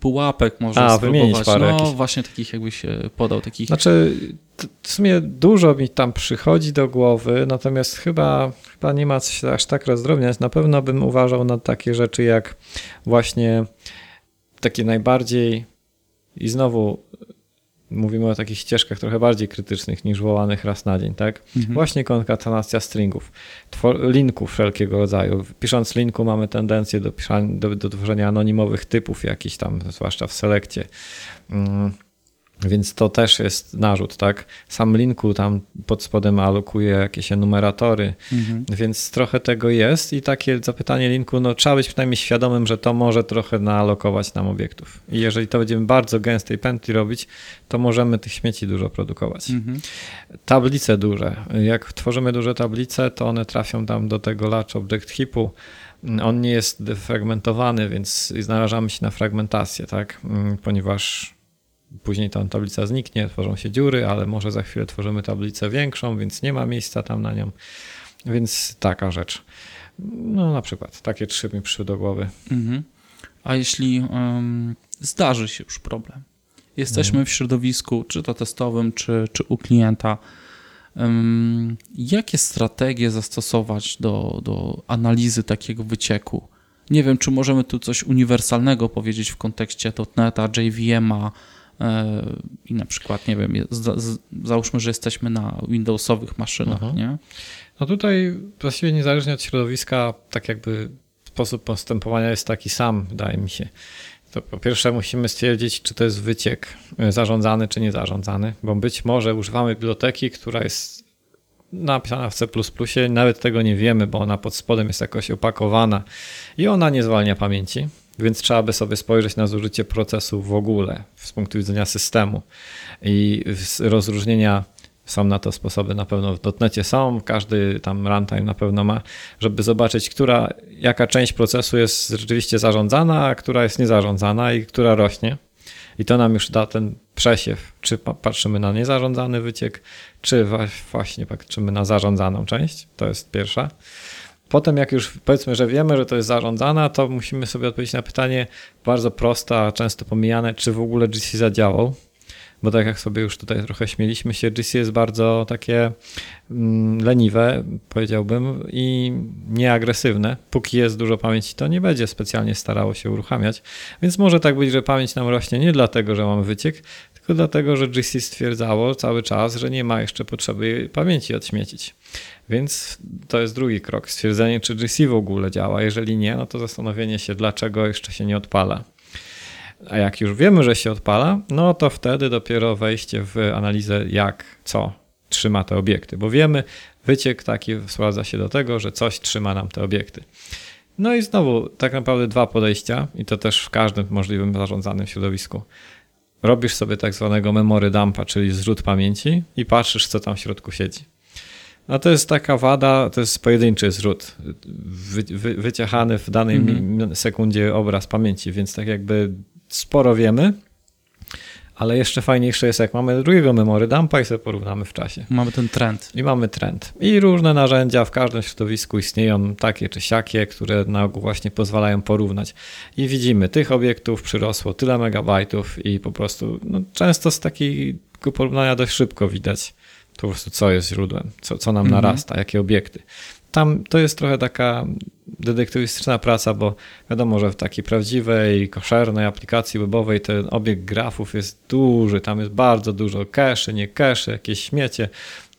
pułapek może A, spróbować. Parę no jakieś... właśnie takich jakbyś podał. Takich. Znaczy w sumie dużo mi tam przychodzi do głowy, natomiast chyba, chyba nie ma co się aż tak rozdrobniać. Na pewno bym uważał na takie rzeczy jak właśnie takie najbardziej i znowu mówimy o takich ścieżkach trochę bardziej krytycznych niż wołanych raz na dzień, tak? Mhm. Właśnie konkatenacja stringów, twor- linków wszelkiego rodzaju. Pisząc linku mamy tendencję do, pisania, do, do tworzenia anonimowych typów jakichś tam, zwłaszcza w selekcie. Mm. Więc to też jest narzut, tak? Sam linku tam pod spodem alokuje jakieś enumeratory, mhm. więc trochę tego jest i takie zapytanie linku, no trzeba być przynajmniej świadomym, że to może trochę naalokować nam obiektów. I jeżeli to będziemy bardzo gęstej pętli robić, to możemy tych śmieci dużo produkować. Mhm. Tablice duże. Jak tworzymy duże tablice, to one trafią tam do tego large object heapu. On nie jest defragmentowany, więc narażamy się na fragmentację, tak? Ponieważ później tam tablica zniknie, tworzą się dziury, ale może za chwilę tworzymy tablicę większą, więc nie ma miejsca tam na nią. Więc taka rzecz. No na przykład takie trzy mi przyszły do głowy. Mhm. A jeśli um, zdarzy się już problem? Jesteśmy mhm. w środowisku, czy to testowym, czy, czy u klienta. Um, jakie strategie zastosować do, do analizy takiego wycieku? Nie wiem, czy możemy tu coś uniwersalnego powiedzieć w kontekście dotneta, J V M a, i na przykład, nie wiem, załóżmy, że jesteśmy na Windowsowych maszynach, uh-huh. nie? No tutaj właściwie niezależnie od środowiska, tak jakby sposób postępowania jest taki sam, wydaje mi się. To po pierwsze musimy stwierdzić, czy to jest wyciek zarządzany, czy niezarządzany, bo być może używamy biblioteki, która jest napisana w C plus plus, nawet tego nie wiemy, bo ona pod spodem jest jakoś opakowana i ona nie zwalnia pamięci. Więc trzeba by sobie spojrzeć na zużycie procesu w ogóle z punktu widzenia systemu i rozróżnienia, są na to sposoby na pewno w dotnecie są, każdy tam runtime na pewno ma, żeby zobaczyć, która, jaka część procesu jest rzeczywiście zarządzana, a która jest niezarządzana i która rośnie. I to nam już da ten przesiew, czy patrzymy na niezarządzany wyciek, czy właśnie patrzymy na zarządzaną część, to jest pierwsza. Potem jak już powiedzmy, że wiemy, że to jest zarządzana, to musimy sobie odpowiedzieć na pytanie bardzo proste, a często pomijane, czy w ogóle G C zadziałał, bo tak jak sobie już tutaj trochę śmieliśmy się, G C jest bardzo takie mm, leniwe, powiedziałbym, i nieagresywne. Póki jest dużo pamięci, to nie będzie specjalnie starało się uruchamiać, więc może tak być, że pamięć nam rośnie nie dlatego, że mamy wyciek, tylko dlatego, że G C stwierdzało cały czas, że nie ma jeszcze potrzeby pamięci odśmiecić. Więc to jest drugi krok, stwierdzenie, czy G C w ogóle działa. Jeżeli nie, no to zastanowienie się, dlaczego jeszcze się nie odpala. A jak już wiemy, że się odpala, no to wtedy dopiero wejście w analizę, jak, co trzyma te obiekty. Bo wiemy, wyciek taki sprowadza się do tego, że coś trzyma nam te obiekty. No i znowu tak naprawdę dwa podejścia i to też w każdym możliwym zarządzanym środowisku. Robisz sobie tak zwanego memory dumpa, czyli zrzut pamięci i patrzysz, co tam w środku siedzi. No to jest taka wada, to jest pojedynczy zrzut, wy, wy, wyciechany w danej mm-hmm. sekundzie obraz pamięci, więc tak jakby sporo wiemy, ale jeszcze fajniejsze jest, jak mamy drugiego memory dumpa i sobie porównamy w czasie. Mamy ten trend. I mamy trend. I różne narzędzia w każdym środowisku istnieją, takie czy siakie, które na ogół właśnie pozwalają porównać. I widzimy, tych obiektów przyrosło tyle megabajtów i po prostu no, często z takiego porównania dość szybko widać. To po prostu co jest źródłem, co, co nam mhm. narasta, jakie obiekty. Tam to jest trochę taka detektywistyczna praca, bo wiadomo, że w takiej prawdziwej, koszernej aplikacji webowej ten obiekt grafów jest duży, tam jest bardzo dużo cache, nie cache, jakieś śmiecie.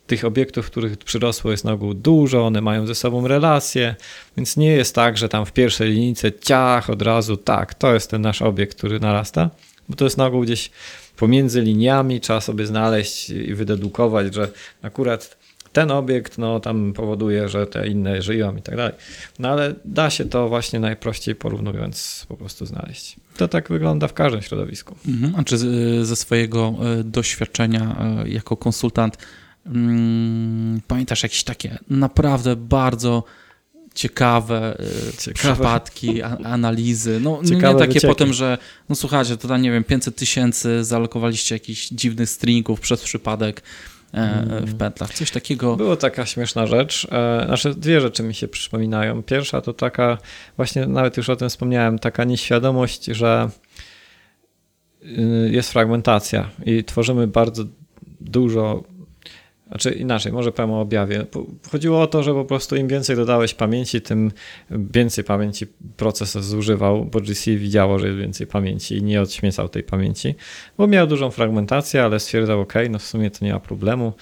Tych obiektów, których przyrosło jest na ogół dużo, one mają ze sobą relacje, więc nie jest tak, że tam w pierwszej linijce ciach od razu, tak, to jest ten nasz obiekt, który narasta. bo to jest na ogół gdzieś pomiędzy liniami, trzeba sobie znaleźć i wydedukować, że akurat ten obiekt no, tam powoduje, że te inne żyją i tak dalej. No ale da się to właśnie najprościej porównując po prostu znaleźć. To tak wygląda w każdym środowisku. Mhm. A czy ze swojego doświadczenia jako konsultant hmm, pamiętasz jakieś takie naprawdę bardzo ciekawe, ciekawe przypadki, a, analizy. No ciekawe nie takie wycieki. Potem, że no słuchajcie, to tam nie wiem, pięćset tysięcy zalokowaliście jakichś dziwnych stringów przez przypadek e, w pętlach. Coś takiego. Była taka śmieszna rzecz. E, znaczy dwie rzeczy mi się przypominają. Pierwsza to taka, właśnie nawet już o tym wspomniałem, taka nieświadomość, że jest fragmentacja i tworzymy bardzo dużo. Znaczy inaczej, może powiem o objawie. Chodziło o to, że po prostu im więcej dodałeś pamięci, tym więcej pamięci proces zużywał, bo G C widziało, że jest więcej pamięci i nie odśmiecał tej pamięci, bo miał dużą fragmentację, ale stwierdzał, ok, no w sumie to nie ma problemu.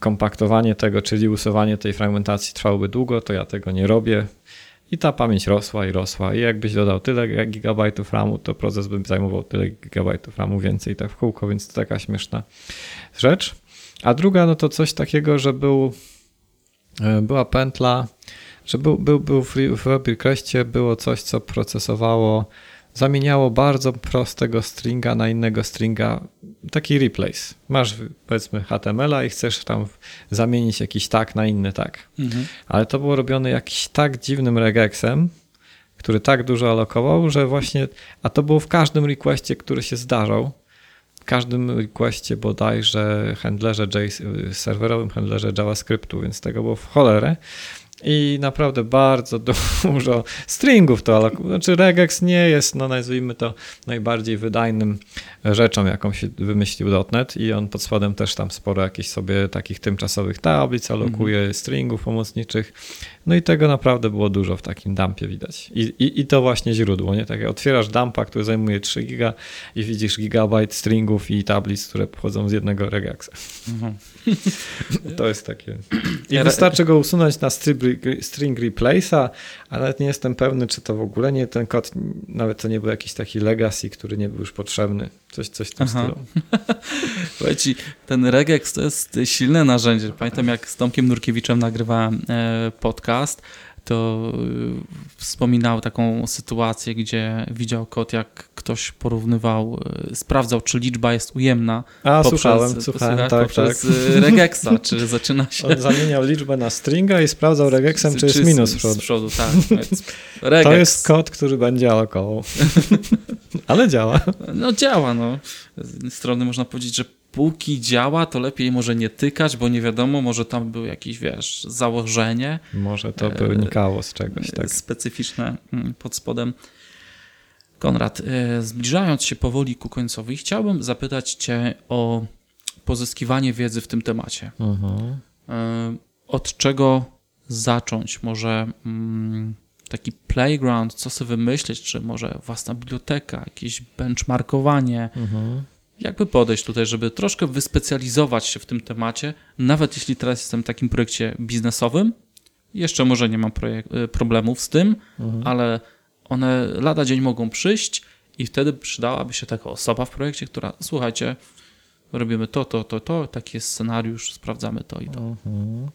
Kompaktowanie tego, czyli usuwanie tej fragmentacji trwałoby długo, to ja tego nie robię. I ta pamięć rosła i rosła. I jakbyś dodał tyle gigabajtów ramu, to proces by zajmował tyle gigabajtów ramu więcej i tak w kółko, więc to taka śmieszna rzecz. A druga, no to coś takiego, że był, była pętla, że był, był, był w, w WebRequestie było coś, co procesowało, zamieniało bardzo prostego stringa na innego stringa, taki replace. Masz powiedzmy H T M L a i chcesz tam zamienić jakiś tag na inny tag. Mhm. Ale to było robione jakiś tak dziwnym regexem, który tak dużo alokował, że właśnie, a to było w każdym requestie, który się zdarzał, w każdym requestie bodajże handlerze, serwerowym handlerze JavaScriptu, więc tego było w cholerę i naprawdę bardzo dużo stringów to alokowało. Znaczy regex nie jest, no nazwijmy to, najbardziej wydajnym rzeczą, jaką się wymyślił dotnet i on pod spodem też tam sporo jakichś sobie takich tymczasowych tablic alokuje, mhm. stringów pomocniczych, no i tego naprawdę było dużo w takim dumpie widać. I, i, i to właśnie źródło, nie? Tak jak otwierasz dumpa, który zajmuje trzy giga i widzisz gigabajt stringów i tablic, które pochodzą z jednego regexa. Mhm. To jest takie. I wystarczy go usunąć na stryb string replace'a, ale nawet nie jestem pewny, czy to w ogóle nie ten kod, nawet to nie był jakiś taki legacy, który nie był już potrzebny. Coś, coś w tym Aha. stylu. Słuchajcie, ten regex to jest silne narzędzie. Pamiętam, jak z Tomkiem Nurkiewiczem nagrywałem podcast, to wspominał taką sytuację, gdzie widział kod, jak ktoś porównywał, sprawdzał, czy liczba jest ujemna. A, poprzez, słuchałem, słuchałem, tak, poprzez tak. regexa, czy zaczyna się... On zamieniał liczbę na stringa i sprawdzał regexem, czy, czy jest minus z przodu. Z przodu tak. Regex. To jest kod, który będzie alokował. Ale działa. No działa, no. Z jednej strony można powiedzieć, że póki działa, to lepiej może nie tykać, bo nie wiadomo, może tam był jakieś, wiesz, założenie. Może to wynikało z czegoś, tak. Specyficzne pod spodem. Konrad, zbliżając się powoli ku końcowi, chciałbym zapytać Cię o pozyskiwanie wiedzy w tym temacie. Uh-huh. Od czego zacząć? Może taki playground, co sobie wymyślić, czy może własna biblioteka, jakieś benchmarkowanie, uh-huh. Jakby podejść tutaj, żeby troszkę wyspecjalizować się w tym temacie, nawet jeśli teraz jestem w takim projekcie biznesowym, jeszcze może nie mam projek- problemów z tym, mhm. ale one lada dzień mogą przyjść i wtedy przydałaby się taka osoba w projekcie, która, słuchajcie, robimy to, to, to, to, taki jest scenariusz, sprawdzamy to i to. Mhm.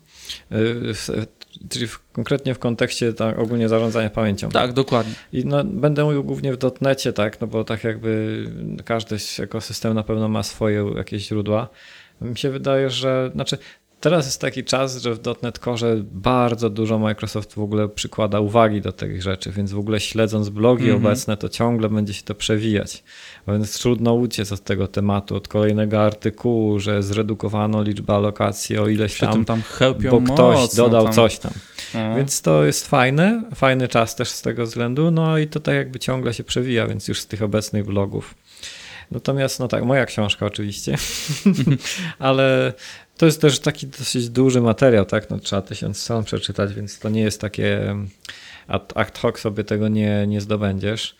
Czyli w, konkretnie w kontekście tak, ogólnie zarządzania pamięcią. Tak, dokładnie. I no, będę mówił głównie w dotnecie, tak, no bo tak jakby każdy ekosystem na pewno ma swoje jakieś źródła. Mi się wydaje, że znaczy teraz jest taki czas, że w dotnet Core bardzo dużo Microsoft w ogóle przykłada uwagi do tych rzeczy, więc w ogóle śledząc blogi mm-hmm. obecne, to ciągle będzie się to przewijać. Więc trudno uciec od tego tematu, od kolejnego artykułu, że zredukowano liczbę alokacji o ileś tam, tam bo ktoś mocno, dodał tam. Coś tam. A. Więc to jest fajne, fajny czas też z tego względu, no i to tak jakby ciągle się przewija, więc już z tych obecnych blogów. Natomiast no tak, moja książka oczywiście, ale to jest też taki dosyć duży materiał, tak? No, trzeba tysiąc stron przeczytać, więc to nie jest takie ad hoc sobie tego nie, nie zdobędziesz.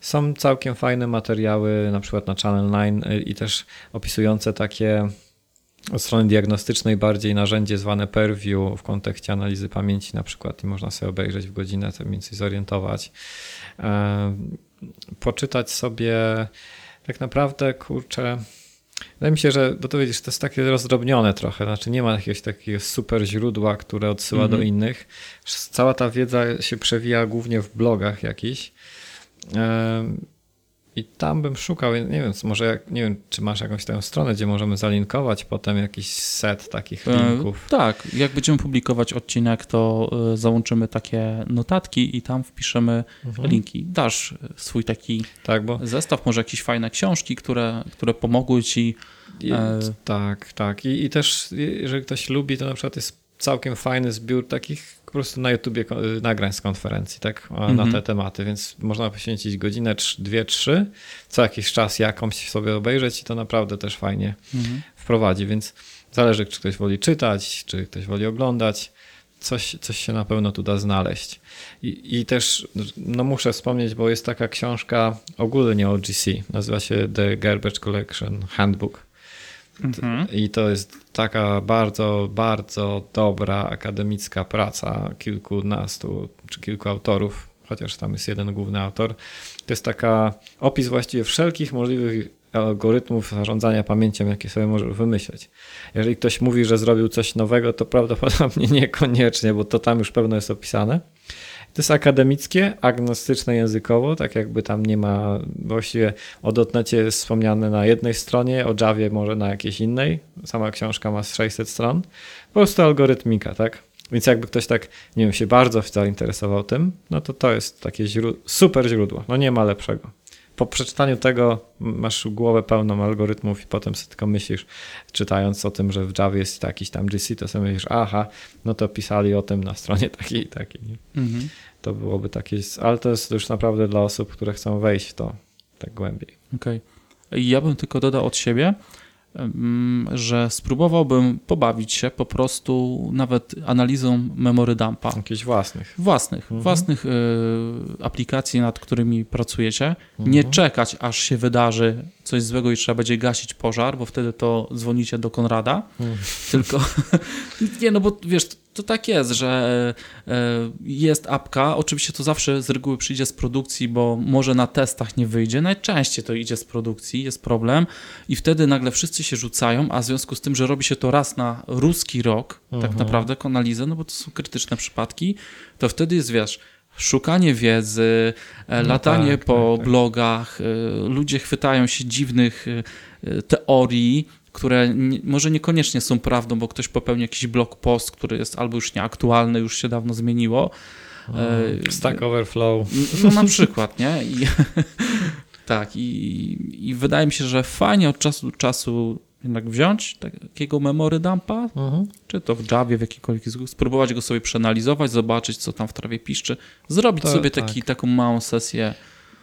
Są całkiem fajne materiały, na przykład na Channel dziewięć i też opisujące takie od strony diagnostycznej bardziej narzędzie zwane PerfView w kontekście analizy pamięci na przykład i można sobie obejrzeć w godzinę, to mniej więcej zorientować. poczytać sobie tak naprawdę, kurczę, wydaje mi się, że, bo to widzisz, to jest takie rozdrobnione trochę, znaczy nie ma jakiegoś takiego super źródła, które odsyła mm-hmm. do innych. Cała ta wiedza się przewija głównie w blogach jakichś. I tam bym szukał, nie wiem, może jak, nie wiem, czy masz jakąś tę stronę, gdzie możemy zalinkować potem jakiś set takich linków. E, tak, jak będziemy publikować odcinek, to y, załączymy takie notatki i tam wpiszemy mhm. linki. Dasz swój taki tak, bo... zestaw, może jakieś fajne książki, które, które pomogły ci. I, e... Tak, tak. I, i też jeżeli ktoś lubi, to na przykład jest całkiem fajny zbiór takich po prostu na YouTubie nagrań z konferencji, tak, na mhm. te tematy, więc można poświęcić godzinę, trz, dwie, trzy, co jakiś czas jakąś sobie obejrzeć i to naprawdę też fajnie mhm. wprowadzi, więc zależy, czy ktoś woli czytać, czy ktoś woli oglądać, coś, coś się na pewno tu da znaleźć. I, i też no muszę wspomnieć, bo jest taka książka ogólnie o G C, nazywa się The Garbage Collection Handbook. I to jest taka bardzo, bardzo dobra akademicka praca kilkunastu czy kilku autorów, chociaż tam jest jeden główny autor. To jest taka opis właściwie wszelkich możliwych algorytmów zarządzania pamięcią, jakie sobie możesz wymyśleć. Jeżeli ktoś mówi, że zrobił coś nowego, to prawdopodobnie niekoniecznie, bo to tam już pewno jest opisane. To jest akademickie, agnostyczne językowo, tak jakby tam nie ma, właściwie o dotnecie jest wspomniane na jednej stronie, o Javie może na jakiejś innej. Sama książka ma sześćset stron. Po prostu algorytmika, tak? Więc jakby ktoś tak, nie wiem, się bardzo zainteresował tym, no to to jest takie źród- super źródło, no nie ma lepszego. Po przeczytaniu tego masz głowę pełną algorytmów i potem sobie tylko myślisz, czytając o tym, że w Javie jest jakiś tam G C, to sobie myślisz, aha, no to pisali o tym na stronie takiej i takiej. Mhm. To byłoby takie, ale to jest już naprawdę dla osób, które chcą wejść w to tak głębiej. Okej. Okay. Ja bym tylko dodał od siebie, że spróbowałbym pobawić się po prostu nawet analizą memory dumpa. Jakichś własnych. Własnych, mhm. własnych y, aplikacji, nad którymi pracujecie. Mhm. Nie czekać, aż się wydarzy coś złego i trzeba będzie gasić pożar, bo wtedy to dzwonicie do Konrada. Mhm. Tylko, nie, no bo wiesz, to tak jest, że y, jest apka, oczywiście to zawsze z reguły przyjdzie z produkcji, bo może na testach nie wyjdzie, najczęściej to idzie z produkcji, jest problem i wtedy nagle wszyscy się rzucają, a w związku z tym, że robi się to raz na ruski rok, uh-huh. tak naprawdę analizę, no bo to są krytyczne przypadki, to wtedy jest, wiesz, szukanie wiedzy, no latanie tak, po tak, tak. blogach, y, ludzie chwytają się dziwnych y, teorii, które nie, może niekoniecznie są prawdą, bo ktoś popełni jakiś blog post, który jest albo już nieaktualny, już się dawno zmieniło. Hmm, e, Stack Overflow. No na przykład, nie? I, tak, i, i wydaje mi się, że fajnie od czasu do czasu jednak wziąć takiego memory dumpa, uh-huh. czy to w Javie, w jakikolwiek języku, spróbować go sobie przeanalizować, zobaczyć, co tam w trawie piszczy, zrobić to, sobie taki, tak. taką małą sesję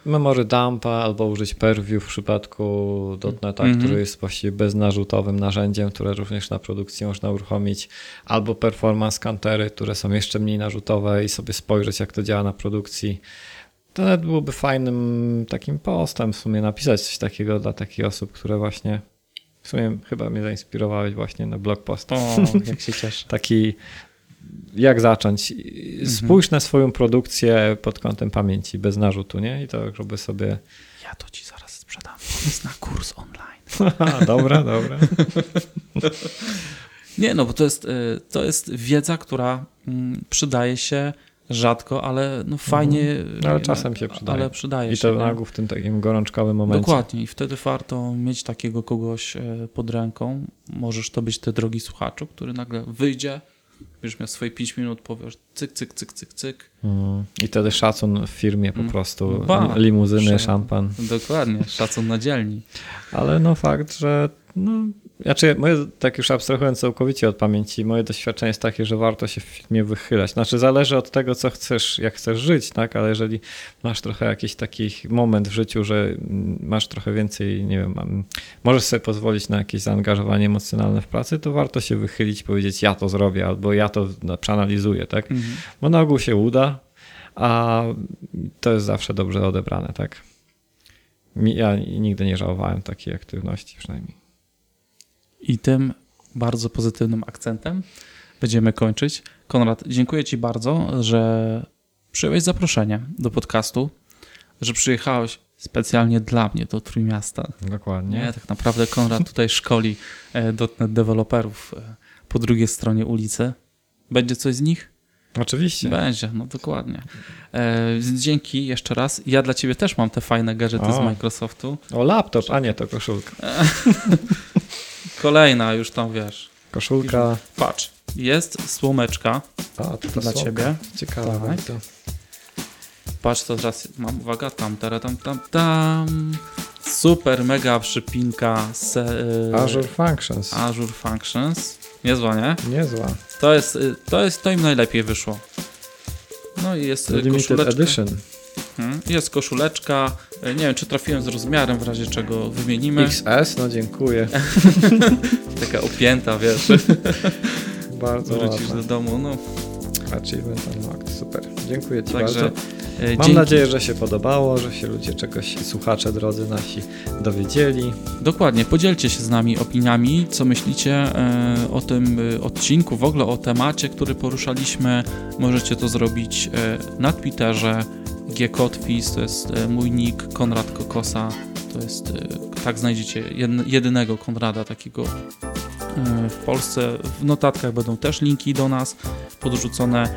memory dumpa, albo użyć PerfView w przypadku dotneta, mm-hmm. który jest właściwie beznarzutowym narzędziem, które również na produkcji można uruchomić, albo performance countery, które są jeszcze mniej narzutowe i sobie spojrzeć, jak to działa na produkcji. To nawet byłoby fajnym takim postem w sumie napisać coś takiego dla takich osób, które właśnie w sumie chyba mnie zainspirowałeś właśnie na blog post. O, jak się cieszę. Taki jak zacząć? Spójrz mhm. na swoją produkcję pod kątem pamięci, bez narzutu, nie? I tak, żeby sobie... Ja to ci zaraz sprzedam. On jest na kurs online. dobra, dobra. nie, no bo to jest, to jest wiedza, która przydaje się rzadko, ale no fajnie... Mhm. Ale czasem się przydaje. Ale przydaje I się, to nagłów w tym takim gorączkowym momencie. Dokładnie. I wtedy warto mieć takiego kogoś pod ręką. Możesz to być ty, drogi słuchaczu, który nagle wyjdzie... Będziesz miał swoje pięć minut, powiesz cyk, cyk, cyk, cyk, cyk. Mm. I wtedy szacun w firmie po prostu. Ba, limuzyny, szan... szampan. Dokładnie, szacun na dzielni. Ale no fakt, że no, znaczy moje, tak już abstrahując całkowicie od pamięci, moje doświadczenie jest takie, że warto się w firmie wychylać. Znaczy zależy od tego, co chcesz, jak chcesz żyć, tak? Ale jeżeli masz trochę jakiś taki moment w życiu, że masz trochę więcej, nie wiem, możesz sobie pozwolić na jakieś zaangażowanie emocjonalne w pracy, to warto się wychylić, powiedzieć ja to zrobię albo ja to przeanalizuję, tak? Mhm. Bo na ogół się uda, a to jest zawsze dobrze odebrane, tak? Ja nigdy nie żałowałem takiej aktywności przynajmniej. I tym bardzo pozytywnym akcentem będziemy kończyć. Konrad, dziękuję ci bardzo, że przyjąłeś zaproszenie do podcastu. że przyjechałeś specjalnie dla mnie do Trójmiasta. Dokładnie. Nie, tak naprawdę Konrad tutaj szkoli dotnet deweloperów po drugiej stronie ulicy. Będzie coś z nich? Oczywiście. Będzie, no dokładnie. E, dzięki jeszcze raz. Ja dla ciebie też mam te fajne gadżety o. z Microsoftu. O, laptop, a nie to koszulka. E, kolejna już tam, wiesz. Koszulka. Patrz, jest słomeczka a, to dla słomka. ciebie. Ciekawe. Tak. Patrz, to teraz mam, uwaga, tam, tam, tam, tam, tam. Super, mega przypinka z y, Azure Functions. Azure Functions. Niezła, nie? Niezła. To jest, to jest, to im najlepiej wyszło. No i jest Limited koszuleczka. Edition. Hmm, jest koszuleczka. Nie wiem, czy trafiłem z rozmiarem, w razie czego wymienimy. X S? No dziękuję. Taka opięta, wiesz. Bardzo ładna. Wrócisz do domu, no. Achievement Unlocked, super. Dziękuję ci Także, bardzo. Mam dzięki. nadzieję, że się podobało, że się ludzie czegoś, słuchacze drodzy nasi, dowiedzieli. Dokładnie, podzielcie się z nami opiniami, co myślicie o tym odcinku, w ogóle o temacie, który poruszaliśmy. Możecie to zrobić na Twitterze, G Kotwis, to jest mój nick, Konrad Kokosa, to jest, tak znajdziecie jedynego Konrada takiego w Polsce. W notatkach będą też linki do nas podrzucone.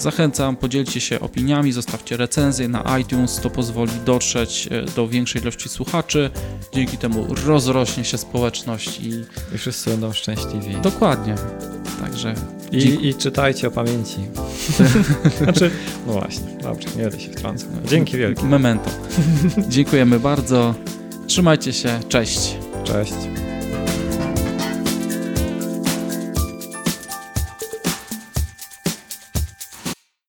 Zachęcam, podzielcie się opiniami, zostawcie recenzję na iTunes, to pozwoli dotrzeć do większej ilości słuchaczy. Dzięki temu rozrośnie się społeczność i, I wszyscy będą szczęśliwi. Dokładnie. Także I, I czytajcie o pamięci. Znaczy, no właśnie, dobrze, nie będę się wtrącał. Dzięki wielkie. Memento. Dziękujemy bardzo. Trzymajcie się. Cześć. Cześć.